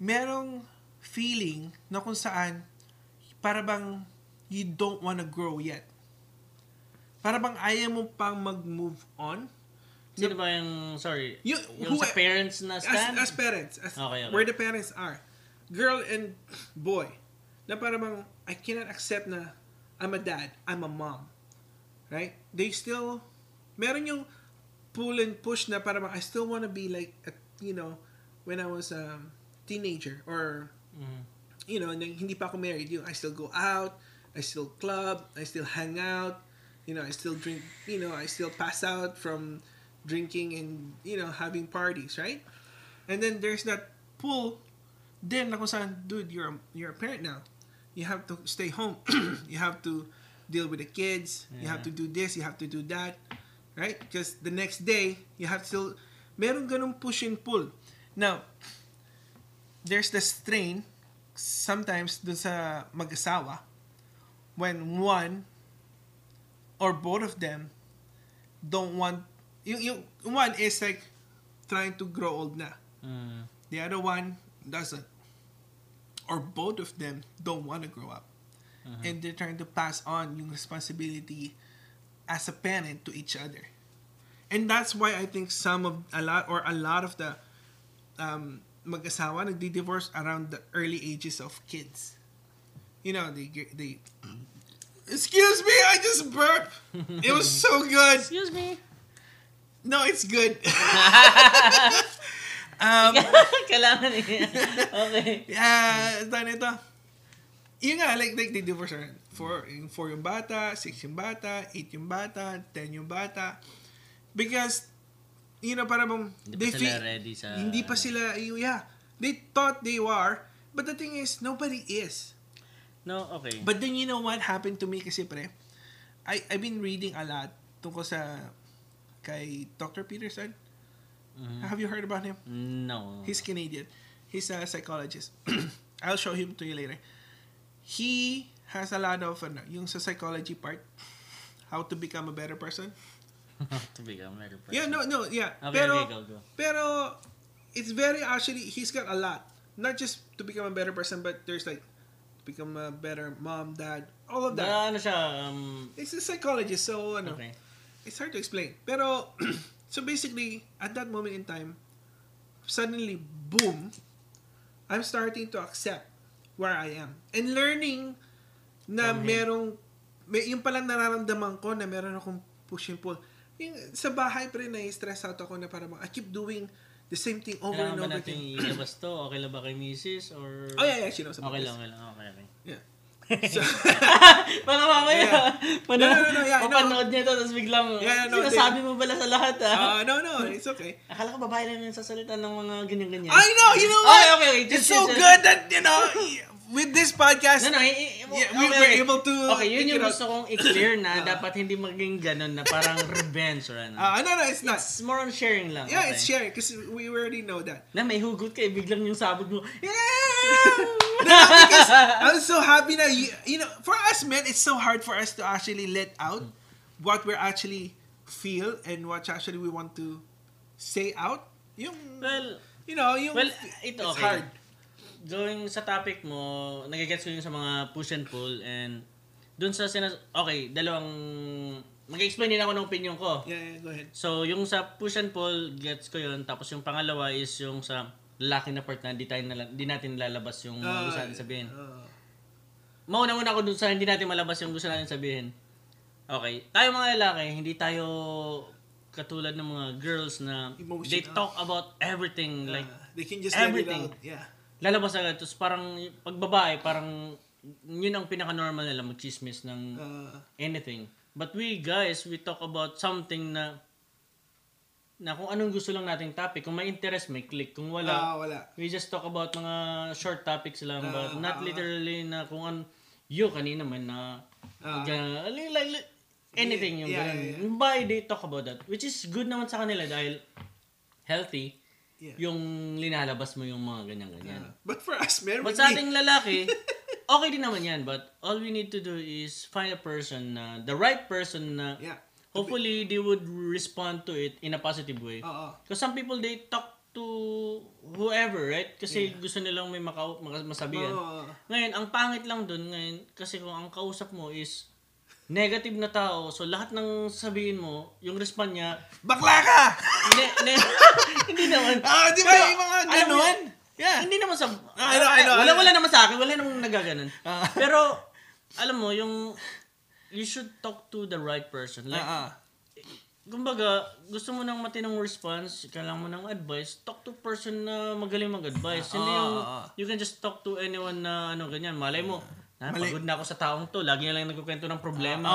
Merong feeling na kung saan para bang you don't wanna grow yet. Para bang ayaw mo pang mag-move on. Sino ba yung, sorry, yung sa parents na stand? As parents. Okay. Where the parents are. Girl and boy. na parang I cannot accept na I'm a dad, I'm a mom. Right? They still, meron yung pull and push na parang I still want to be like, you know, when I was a teenager or, you know, hindi pa ako married. You know, I still go out, I still club, I still hang out, you know, I still drink, you know, I still pass out from drinking and, you know, having parties, right? And then there's that pull then na kung saan, dude, you're a parent now. You have to stay home. You have to deal with the kids. Yeah. You have to do this. You have to do that. Right? Because the next day, you have still... Meron ganung push and pull. Now, there's the strain sometimes dun sa mag-asawa when one or both of them don't want... Yung one is like trying to grow old na. The other one doesn't. Or both of them don't want to grow up. Uh-huh. And they're trying to pass on yung responsibility as a parent to each other. And that's why I think a lot of the mag-asawa nagdi-divorce around the early ages of kids. You know, they excuse me, I just burped. It was so good. Excuse me. No, it's good. Kailangan niya. Okay. Yeah, ito. Yun nga, like they divorce around. 4 yung bata, 6 yung bata, 8 yung bata, 10 yung bata. Because, you know, parang... Hindi pa sila ready sa... Yeah. They thought they were. But the thing is, nobody is. No, okay. But then, you know what happened to me kasi, pre? I've been reading a lot tungkol sa... kay Dr. Peterson. Mm-hmm. Have you heard about him? No. He's Canadian. He's a psychologist. I'll show him to you later. He has a lot of yung sa psychology part, how to become a better person. To become a better person. Yeah, no, yeah. Okay, pero it's very actually he's got a lot. Not just to become a better person, but there's like to become a better mom, dad, all of that. Ano siya? It's a psychologist, so ano. Okay. It's hard to explain. Pero so basically, at that moment in time, suddenly, boom, I'm starting to accept where I am. And learning na yung palang nararamdaman ko na meron akong push and pull. Yung, sa bahay pa rin, na-stress out ako na parang, I keep doing the same thing over and over again. Kailangan ba natin ilabas to? Okay lang ba kay misis? Or... Oh, yeah, she knows about this. Okay lang. Yeah. Papanood niya ito tapos biglang sinasabi mo bala sa lahat no, it's okay. Akala ko babae lang yung sasalita ng mga ganyan-ganyan. I know, you know what? Okay. It's so good that, you know, with this podcast we were able to... Okay, yun yung gusto kong i-clear na dapat hindi maging ganun na parang revenge or ano. No, it's not. It's more on sharing lang. Yeah, it's sharing because we already know that. Na may hugot kayo, biglang yung sabog mo. Yeah! No, because I'm so happy that you know, for us men, it's so hard for us to actually let out what we actually feel and what actually we want to say out. It's okay. Hard. Going sa topic mo, nagigets ko yung sa mga push and pull and dun sa okay, dalawang mag-explain din ako ng opinion ko. Yeah, go ahead. So, yung sa push and pull, gets ko yun. Tapos yung pangalawa is yung sa laki na part na di natin lalabas yung gusto natin sabihin. Mauna-una ako dun sa hindi natin malabas yung gusto natin sabihin. Okay. Tayo mga lalaki, hindi tayo katulad ng mga girls na emotional. They talk about everything. Like, they can just everything. Let it out. Yeah. Lalabas agad. Tapos parang pag babae, parang yun ang pinaka-normal nila mag-chismis ng anything. But we guys, we talk about something na kung anong gusto lang nating topic. Kung may interest, may click. Kung wala. We just talk about mga short topics lang. But not literally na kung ano. Kanina man na... like, anything yung ganun. Yeah. Why they talk about that? Which is good naman sa kanila dahil healthy yung linalabas mo yung mga ganyan-ganyan. But for us, meron. But sa ating lalaki, okay din naman yan. But all we need to do is find a person na... the right person na... Yeah. Hopefully, they would respond to it in a positive way. Because some people, they talk to whoever, right? Kasi gusto nilang may masabihan. Ngayon, ang pangit lang dun ngayon, kasi kung ang kausap mo is negative na tao, so lahat ng sabihin mo, yung respond niya, bakla ka! Hindi naman. Di ba yung mga ganun? Yeah. Hindi naman sa... I know. Wala naman sa akin. Wala namang nagaganon. Pero, alam mo, yung... You should talk to the right person. Like, kumbaga, gusto mo ng matinong response, kailangan mo ng advice, talk to person na magaling mag-advise. Hindi yung... You can just talk to anyone na ano, ganyan. Malay mo, napagod na ako sa taong to. Lagi na lang nagkukwento ng problema.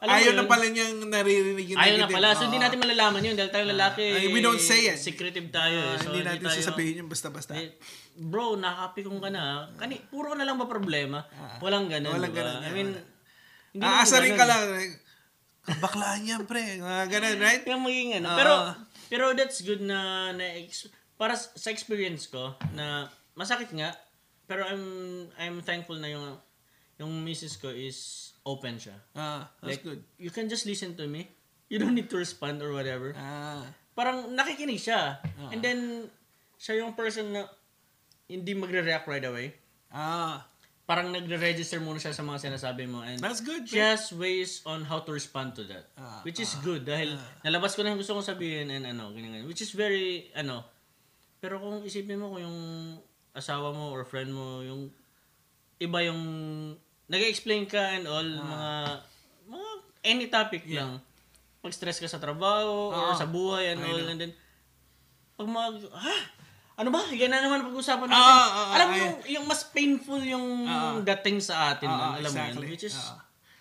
Ayaw na pala niyang naririnig yung negative. Ayaw na pala. So, hindi natin malalaman yun dahil tayo lalaki. We don't say it. Secretive tayo. So, hindi natin sasabihin yung basta-basta. Bro, nakapi kong ka na. Puro na lang ba problema? Walang ganun. Walang ganun. I mean, aasarin ka lang. Baklaan yan, pre. Ganun, right? Yung maging ano. Pero that's good na para sa experience ko na masakit nga. Pero I'm thankful na yung misis ko is open siya. That's like, good. You can just listen to me. You don't need to respond or whatever. Parang nakikinig siya. And then, siya yung person na hindi magre-react right away. Parang nagre-register muna siya sa mga sinasabi mo. And that's good. She has ways on how to respond to that. Which is good. Dahil nalabas ko na yung gusto kong sabihin and ano, ganyan. Which is very, ano. Pero kung isipin mo kung yung asawa mo or friend mo, yung iba yung nag-explain ka and all, mga any topic lang. Pag-stress ka sa trabaho or sa buhay and all. And then, pag ano ba? Yan na naman pag-usapan natin. Alam mo yung mas painful yung dating sa atin. Alam mo yun. Which is...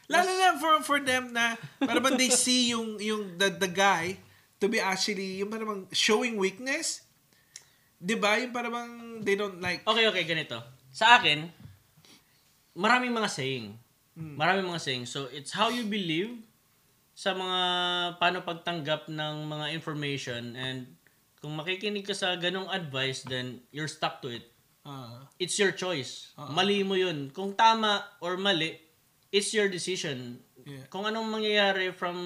Lalo na for them na para bang they see yung the guy to be actually yung parang showing weakness. Diba? Yung parang bang they don't like... Okay. Ganito. Sa akin, maraming mga saying. So, it's how you believe sa mga paano pagtanggap ng mga information and kung makikinig ka sa ganong advice, then you're stuck to it. It's your choice. Mali mo yun. Kung tama or mali, it's your decision. Yeah. Kung anong mangyayari from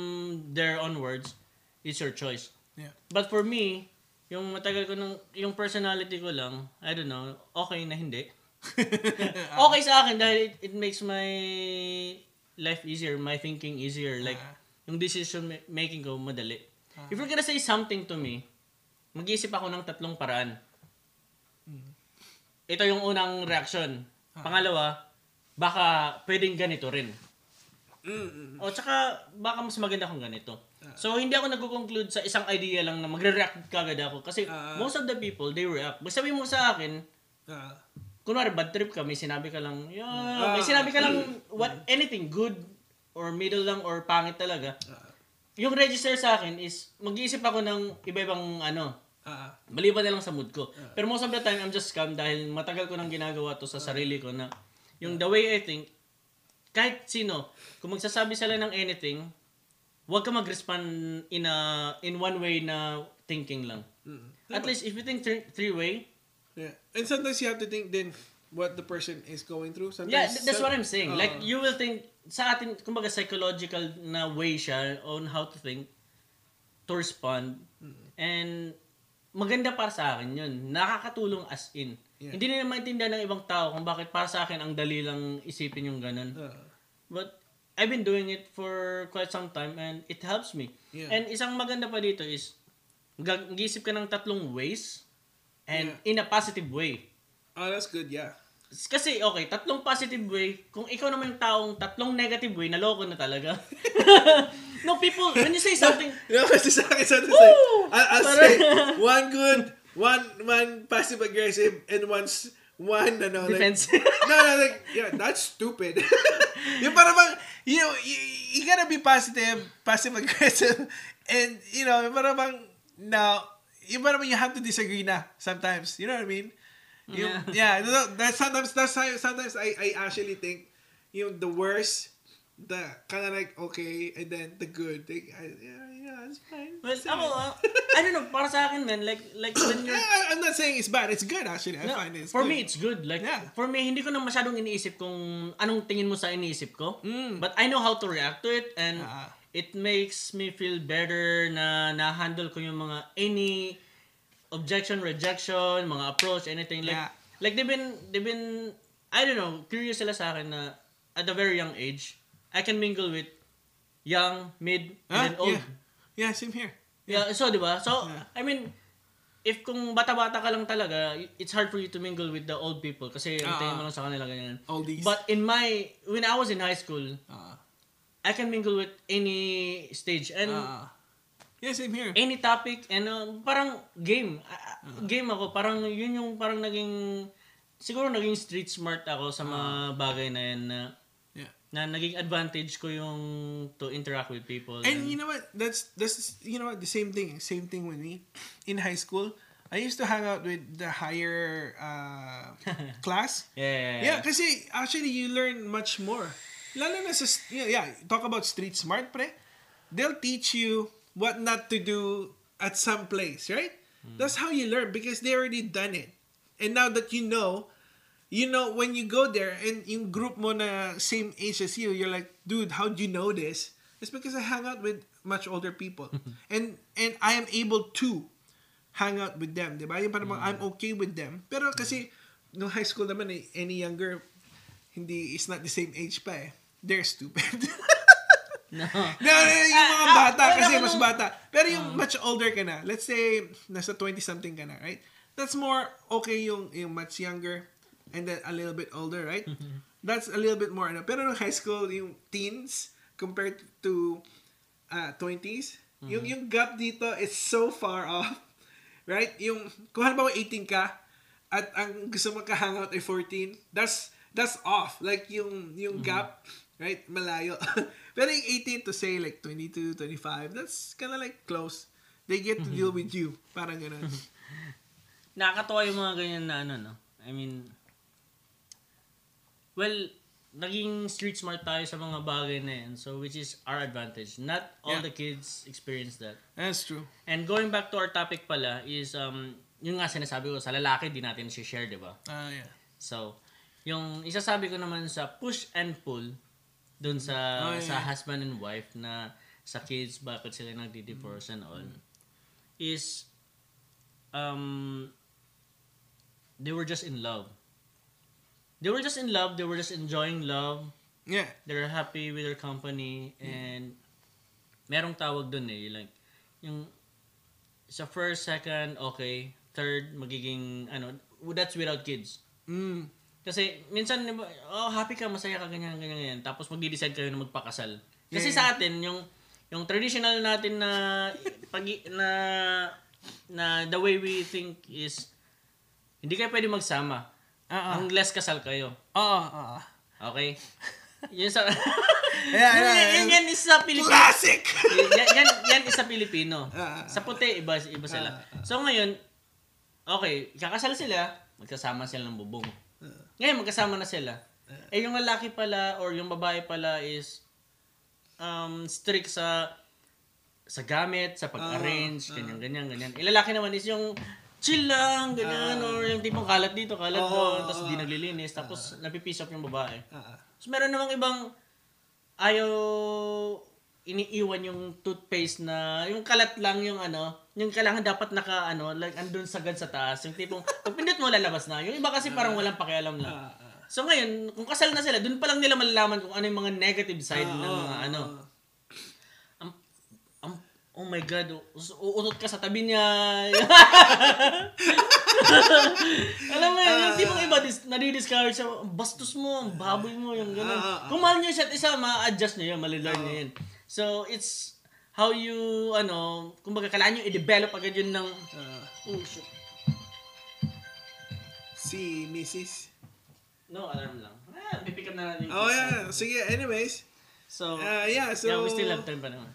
there onwards, it's your choice. Yeah. But for me, yung matagal ko nang, yung personality ko lang, I don't know, okay na hindi. Okay sa akin dahil it makes my life easier, my thinking easier. Like, yung decision making ko, madali. If you're gonna say something to me, mag-iisip ako ng tatlong paraan. Ito yung unang reaction. Pangalawa, baka pwedeng ganito rin. O tsaka, baka mas maganda kung ganito. So, hindi ako nag-conclude sa isang idea lang na magre-react kagad ako. Kasi most of the people, they react. Sabi mo sa akin, kunwari bad trip ka, may sinabi ka lang, may sinabi ka lang what, anything, good or middle lang or pangit talaga. Yung register sa akin is, mag-iisip ako ng iba-ibang ano, maliban na lang sa mood ko. Pero most of the time, I'm just calm dahil matagal ko nang ginagawa to sa sarili ko na yung the way I think, kahit sino, kung magsasabi sila ng anything, huwag ka mag-respond in one way na thinking lang. At least, if you think three-way, yeah. And sometimes you have to think then what the person is going through. Sometimes, yeah, that's what I'm saying. Like, you will think, sa atin, kumbaga psychological na way siya on how to think, to respond, and maganda para sa akin yun. Nakakatulong as in. Yeah. Hindi na maintindihan ng ibang tao kung bakit para sa akin ang dali lang isipin yung ganun. But I've been doing it for quite some time and it helps me. Yeah. And isang maganda pa dito is mag-isip ka ng tatlong ways and in a positive way. Oh, that's good, yeah. Kasi, okay, tatlong positive way, kung ikaw naman yung taong tatlong negative way, naloko na talaga. No, people, when you say something... No, kasi sa akin, I'll say, one good, one passive-aggressive, and one defensive. Like, like, yeah, that's stupid. Yung parang, you know, you gotta be positive, passive-aggressive, and, you know, yung parang, now, yung parang you have to disagree na sometimes. You know what I mean? Yeah. Sometimes I actually think, you know, the worst, the kind of like okay, and then the good thing. Yeah, it's fine. Well, I don't know. Para sa akin, man, like when you're... I'm not saying it's bad. It's good actually. I find it. For me, it's good. Like for me, hindi ko na masyadong iniisip kung anong tingin mo sa iniisip ko. But I know how to react to it, and it makes me feel better na na-handle ko yung mga any objection, rejection, mga approach, anything like like they've been I don't know, curious sila sa akin na at a very young age I can mingle with young, mid, and then old. Yeah, same here. Yeah, so diba? So I mean if kung bata-bata ka lang talaga, it's hard for you to mingle with the old people kasi antayin mo lang sa kanila ganyan. Oldies. But in my, when I was in high school, I can mingle with any stage and yeah, same here. Any topic and parang game. Game ako, parang yun yung parang naging, siguro naging street smart ako sa mga bagay na yan na, na naging advantage ko yung to interact with people. And you know what? That's you know what? The same thing with me. In high school, I used to hang out with the higher class. Yeah, kasi actually you learn much more. Lalo na sa talk about street smart, pre. They'll teach you what not to do at some place, right? Mm. That's how you learn because they already done it. And now that you know, when you go there and yung group mo na same age as you, you're like, dude, how do you know this? It's because I hang out with much older people. and I am able to hang out with them. Diba? Yung parang I'm okay with them. Pero kasi, no high school naman, any younger, hindi, it's not the same age pa eh. They're stupid. No, yung mga bata kasi mas bata. Pero yung much older ka na, let's say, nasa 20-something ka na, right? That's more okay yung much younger. And then a little bit older, right? That's a little bit more. Pero no high school, yung teens compared to 20s, yung gap dito is so far off, right? Yung kung halimbawa 18 ka at ang gusto mo ka-hangout ay 14, that's off. Like yung gap, right? Malayo. Pero yung 18 to say like 22, 25, that's kind of like close. They get to deal with you. Parang ganun. Nakakatawa yung mga ganyan na no? I mean, well, naging street smart tayo sa mga bagay na yan. So, which is our advantage. Not all the kids experience that. That's true. And going back to our topic pala is, yung nga sinasabi ko, sa lalaki, di natin share, di ba? Yeah. So, yung isasabi ko naman sa push and pull, dun sa sa husband and wife na sa kids, bakit sila nagdi-divorce and all, is, they were just in love. They were just in love. They were just enjoying love. Yeah. They were happy with their company. And merong tawag dun eh. Like, yung sa first, second, okay. Third, magiging, that's without kids. Mm. Kasi, minsan, happy ka, masaya ka, ganyan, ganyan, ganyan. Tapos, magdi-decide kayo na magpakasal. Kasi sa atin, yung traditional natin na the way we think is, hindi kayo pwede magsama. Ang less kasal kayo. Oo. Okay? Yan sa... yan is sa Pilipino. Classic! yan is sa Pilipino. Sa puti, iba sila. So ngayon, okay, kakasal sila, magkasama sila ng bubong. Ngayon, magkasama na sila. Yung lalaki pala or yung babae pala is strict sa gamit, sa pag-arrange, ganyan. Ilalaki naman is yung... chill lang, ganyan, or yung tipong kalat dito, kalat doon, tapos di naglilinis, tapos napipiss off yung babae. So, meron namang ibang ayaw iniiwan yung toothpaste na, yung kalat lang yung kailangan dapat naka, like, andun sagad sa taas, yung tipong, pag pindot mo, lalabas na. Yung iba kasi parang walang pakialam lang. So, ngayon, kung kasal na sila, dun pa lang nila malalaman kung ano yung mga negative side ng mga oh my God, uutot ka sa tabi niya. Alam mo yun, yung tipong iba, nadi-discourage siya, bastos mo, ang baboy mo, yung gano'n. Kung mahal niyo siya at isa, ma-adjust niyo yun, malilearn niyo yun. So, it's how you, kumbaga, kailangan niyo i-develop agad yun ng... shit. Si Mrs. No, alarm lang. Pipick up na natin. Sige, anyways. So, we still have time pa naman.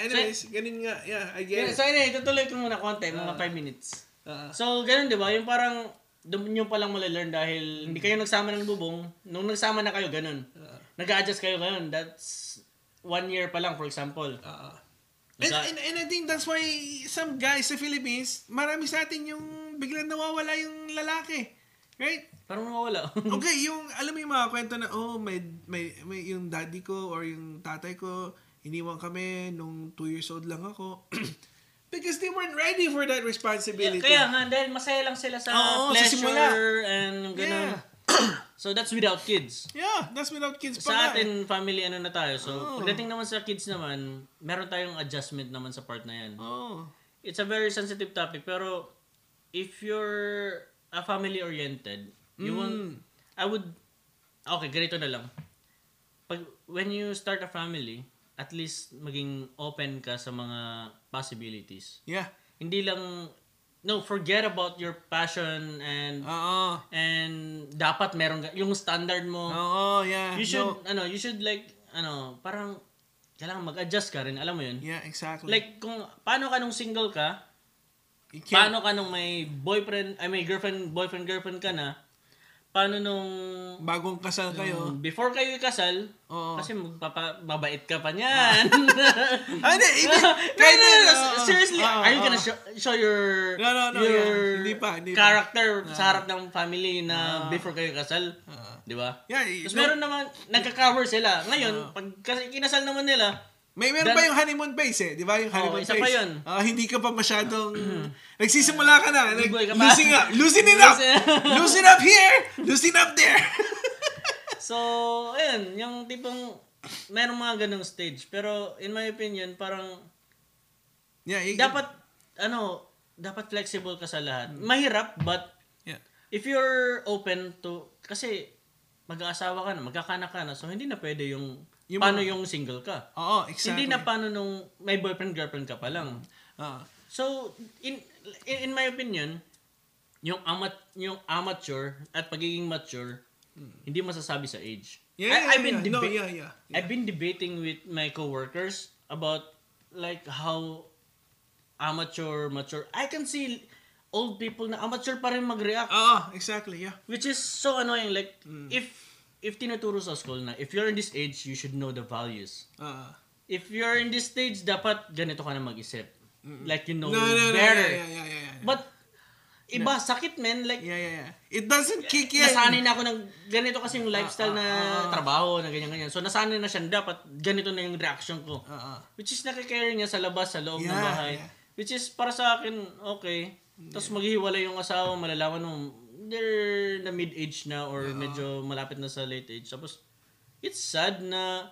Anyways, ganun nga. Yeah, I get it. So anyway, tutuloy ko muna konti, mga 5 minutes. So ganun, di ba? Yung parang, yun palang mali-learn dahil hindi kayo nagsama ng bubong. Nung nagsama na kayo, ganun. Nag-a-adjust kayo ganun. That's 1 year pa lang, for example. And I think that's why some guys sa Philippines, marami sa atin yung biglang nawawala yung lalaki. Right? Parang nawawala. Okay, yung, alam mo yung mga kwento na, may yung daddy ko or yung tatay ko, iniwan kami nung 2 years old lang ako. Because they weren't ready for that responsibility. Kaya nga, dahil masaya lang sila sa pleasure and gano'n. Yeah. So that's without kids. Yeah, that's without kids pa. Sa atin, family, na tayo. So pagdating naman sa kids naman, meron tayong adjustment naman sa part na yan. It's a very sensitive topic, pero if you're a family-oriented, you won't, I would, okay, ganito na lang. Pag, when you start a family, at least maging open ka sa mga possibilities. Yeah. Hindi lang, no, forget about your passion and and dapat meron yung standard mo. Oo, yeah. You should you should like parang kailangan mag-adjust ka rin, alam mo 'yun? Yeah, exactly. Like kung paano ka nung single ka? Paano ka nung may boyfriend, ay may girlfriend ka na? Paano nung bagong kasal kayo? Before kayo ikasal, kasi magpapabait ka pa niyan. Ano, seriously, are you gonna show your your hindi pa character sa harap ng family na before kayo ikasal? Di ba? Yeah, kasi meron naman, nagka-cover sila. Ngayon, pag kinasal naman nila, meron pa yung honeymoon phase eh, di ba? Yung honeymoon phase. Pa yun. Hindi ka pa masyadong nagsisimula ka na. Loosen it up! Loosen up here! Loosen up there! So, ayun. Yung tipong, meron mga ganung stage. Pero, in my opinion, parang, dapat, dapat flexible ka sa lahat. Mahirap, but, if you're open to, kasi, mag-aasawa ka na, magkakanak ka na, so hindi na pwede yung paano yung single ka. Oo, exactly. Hindi na paano nung may boyfriend-girlfriend ka pa lang. So, in my opinion, yung amateur at pagiging mature, hindi masasabi sa age. I've been debating with my coworkers about like how mature. I can see old people na amateur pa rin mag-react. Oo, exactly, yeah. Which is so annoying. Like, if tinuturo sa school na, if you're in this age, you should know the values. If you're in this stage, dapat ganito ka na mag-isip. Like, you know better. Yeah. But, iba, sakit, man. Like, it doesn't kick in. Nasanay na ako ng ganito kasi yung lifestyle na trabaho, na ganyan-ganyan. So, nasanay na siya. Dapat ganito na yung reaction ko. Which is, nakikare niya sa labas, sa loob ng bahay. Which is, para sa akin, okay. Tapos, maghihiwalay yung asawa, malalaman mo, they're na mid-age na or medyo malapit na sa late age. Tapos, it's sad na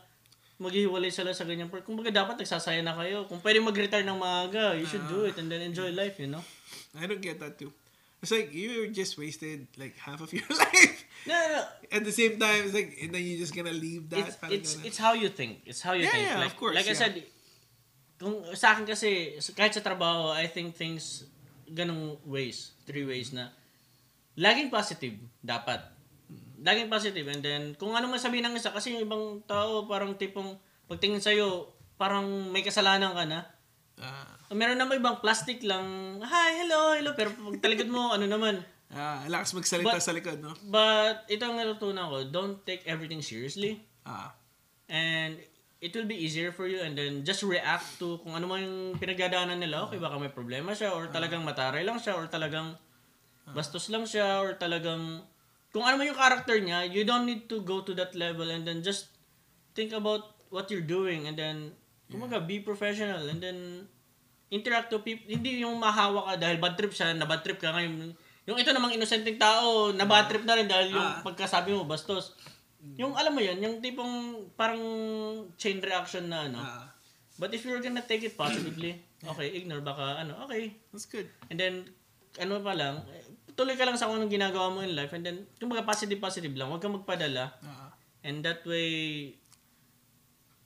maghihiwalay sila sa ganyan. Kung baga dapat nagsasaya na kayo. Kung pwede mag-retire ng maaga, you should do it and then enjoy life, you know? I don't get that too. It's like, you just wasted like half of your life. No. At the same time, it's like, and then you're just gonna leave that. It's how you think. It's how you think. Yeah, like, of course. Like I said, kung sa akin kasi, kahit sa trabaho, I think things ganong ways, three ways na laging positive, dapat. Laging positive. And then, kung ano man sabihin ng isa, kasi yung ibang tao, parang tipong, pagtingin sa'yo, parang may kasalanan ka na. Meron naman ibang plastic lang, hi, hello. Pero pag talikod mo, ano naman. Lakas magsalita sa likod, no? But, ito ang natutunan ko, don't take everything seriously. And, it will be easier for you and then just react to kung ano man yung pinagdadaanan nila. Okay, baka may problema siya or talagang mataray lang siya or talagang bastos lang siya or talagang kung ano man yung character niya, you don't need to go to that level and then just think about what you're doing and then kumaga, be professional and then interact to people. Hindi yung mahawa ka dahil bad trip siya, na bad trip ka ngayon. Yung ito namang innocenteng tao, na bad trip na rin dahil yung pagkasabi mo bastos. Yung alam mo yun, yung tipong parang chain reaction na But if you're gonna take it positively, okay, ignore baka okay. That's good. And then pa lang, tuloy ka lang sa kung anong ginagawa mo in life and then, kumbaga positive lang, huwag kang magpadala and that way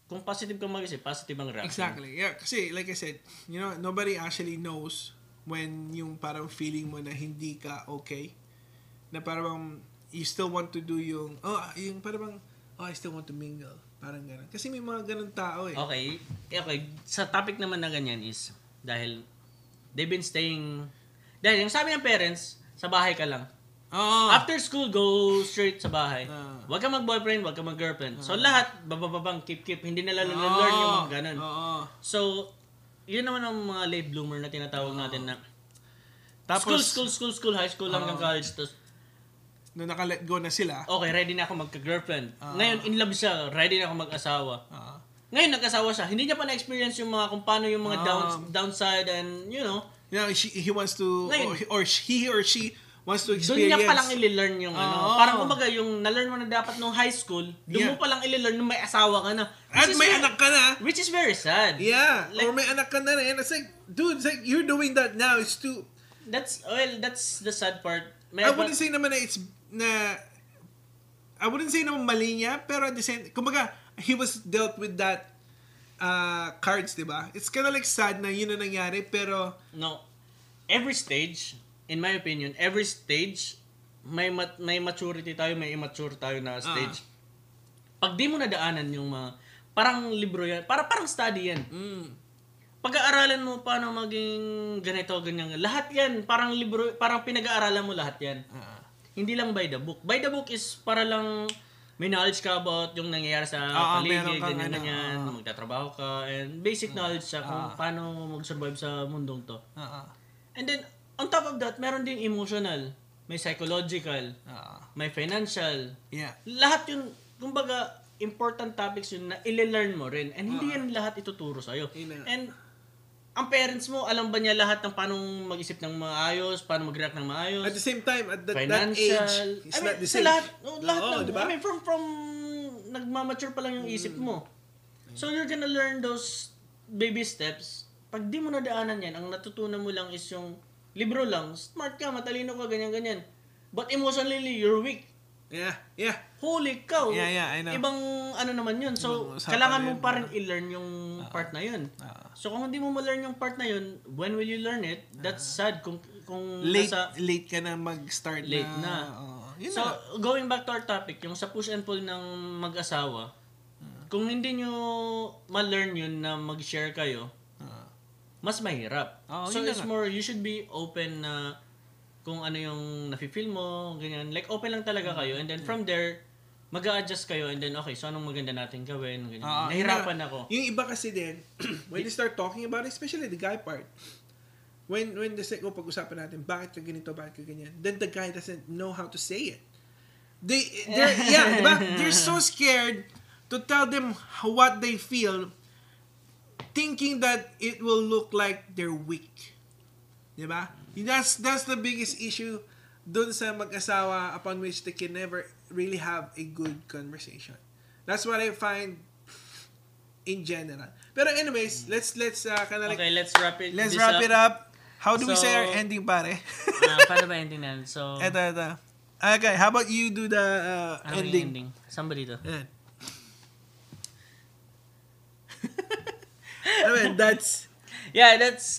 kung positive ka mag-isip, positive ang reaction. Exactly, yeah, kasi like I said, you know, nobody actually knows when yung parang feeling mo na hindi ka okay, na parang you still want to do yung parang I still want to mingle, parang ganun, kasi may mga ganun tao eh. Okay, sa topic naman na ganyan is dahil they've been staying. Dahil yung sabi ng parents, sa bahay ka lang. After school, go straight sa bahay. Huwag kang mag-boyfriend, huwag kang mag-girlfriend. So lahat, babababang, keep. Hindi nila learn yung mga ganun. So, yun naman ang mga late bloomer na tinatawag natin na tapos, school, high school hanggang college. Tapos, nung naka-let go na sila, okay, ready na ako magka-girlfriend. Ngayon, in love siya, ready na ako mag-asawa. Ngayon, nag-asawa siya. Hindi niya pa na-experience yung mga kung paano yung mga downside and, you know, he wants to, ngayon, or he or she wants to experience. Doon niya palang i-learn yung Parang kumbaga, yung na-learn mo na dapat nung high school, doon mo palang i-learn nung may asawa ka na. At may anak ka na. Which is very sad. Yeah. Like, or may anak ka na. And it's like, dude, it's like, you're doing that now. It's too, That's the sad part. I wouldn't say naman mali niya, pero at the same, kumbaga, he was dealt with that cards, diba? It's kind of like sad na yun na nangyari, pero... No. Every stage, in my opinion, every stage, may maturity tayo, may immature tayo na stage. Pag di mo nadaanan yung mga... Parang libro yan. Parang study yan. Pag-aaralan mo paano maging ganito, ganyan. Lahat yan. Parang libro, parang pinag-aaralan mo lahat yan. Hindi lang by the book. By the book is para lang may knowledge ka about yung nangyayari sa paligid, ganyan-ganyan, magtatrabaho ka, and basic knowledge sa kung paano mag-survive sa mundong to. And then, on top of that, meron din emotional, may psychological, may financial. Yeah. Lahat yun, kumbaga, important topics yun na i-learn mo rin. And hindi yan lahat ituturo sa'yo. And ang parents mo, alam ba niya lahat ng paano mag-isip ng maayos, paano mag-react ng maayos? At the same time, at that age, it's not the same. Lahat, diba? I mean, from nagmamature pa lang yung isip mo. So, you're gonna learn those baby steps. Pag di mo nadaanan yan, ang natutunan mo lang is yung libro lang, smart ka, matalino ka, ganyan-ganyan. But emotionally, you're weak. Yeah. Holy cow. Yeah, I know. Ibang ano naman yun. So, kailangan mo pa rin i-learn yung part na yun. So, kung hindi mo ma-learn yung part na yun, when will you learn it? That's sad. Kung late ka na mag-start na. Late na. So, going back to our topic, yung sa push and pull ng mag-asawa, kung hindi nyo ma-learn yun na mag-share kayo, mas mahirap. So, it's more, you should be open na kung ano yung nafi-feel mo, ganyan. Like, open lang talaga kayo. And then, from there, mag-a-adjust kayo. And then, okay, so anong maganda natin gawin? Ganyan. Nahirapan ako. Yung iba kasi din, when you start talking about it, especially the guy part, when the second, pag-usapan natin, bakit ka ganito, bakit ka ganyan, then the guy doesn't know how to say it. They're so scared to tell them what they feel, thinking that it will look like they're weak. Diba? That's the biggest issue dun sa mag-asawa upon which they can never really have a good conversation. That's what I find in general. But anyways, let's wrap it up. How do we say our ending, pare? Paano ba ending natin? So eto. Okay, how about you do the ending? Somebody to. Yeah. Anyway, that's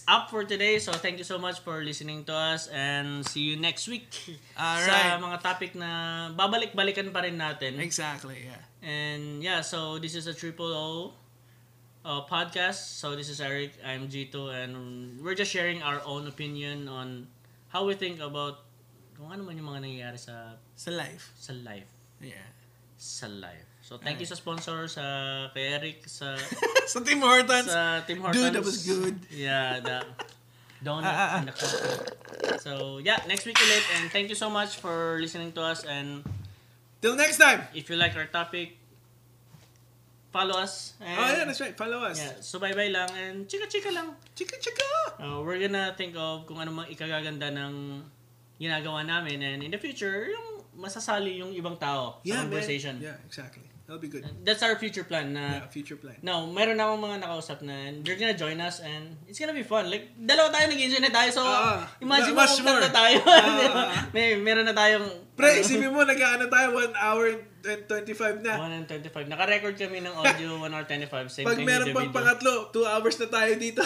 up for today. So, thank you so much for listening to us and see you next week. Alright. Sa mga topic na babalik-balikan pa rin natin. Exactly, yeah. And, yeah, so this is a Triple O podcast. So, this is Eric, I'm Gito, and we're just sharing our own opinion on how we think about kung ano man yung mga nangyayari sa life. Yeah. Sa life. So, thank you sa sponsor, kay Eric, sa Tim Hortons. Dude, that was good. Yeah, the donut and the coffee. So, yeah, next week ulit. And thank you so much for listening to us. And till next time! If you like our topic, follow us. And, yeah, that's right. Follow us. Yeah, so, bye-bye lang. And chika-chika lang. Chika-chika! We're gonna think of kung ano mang ikagaganda ng ginagawa namin. And in the future, yung masasali yung ibang tao sa conversation. Man. Yeah, exactly. That'll be good. That's our future plan. No, meron na akong mga nakausap na they're gonna join us and it's gonna be fun. Like, dalawa tayo nag-enjoy na tayo. So, imagine mo kung tatlo tayo. Meron na tayong... Pre, isipin mo, nag-aano tayo 1 hour and 25 na. 1 and 25. Naka-record kami ng audio 1 hour 25. Same pag meron pang pangatlo, 2 hours na tayo dito.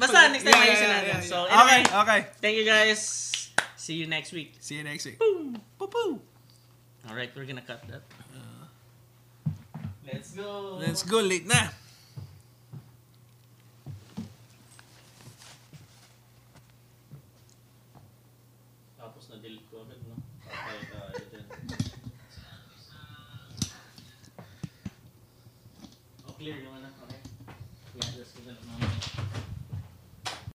Basta, next time ayusin natin. So, anyway, okay. Thank you guys. See you next week. See you next week. Boom! Poo-poo! Alright, we're gonna cut that. Let's go. Let's go, late na. Tapos na-delete ko agad, no? Okay, clear yung anak, okay? Yeah, let's go.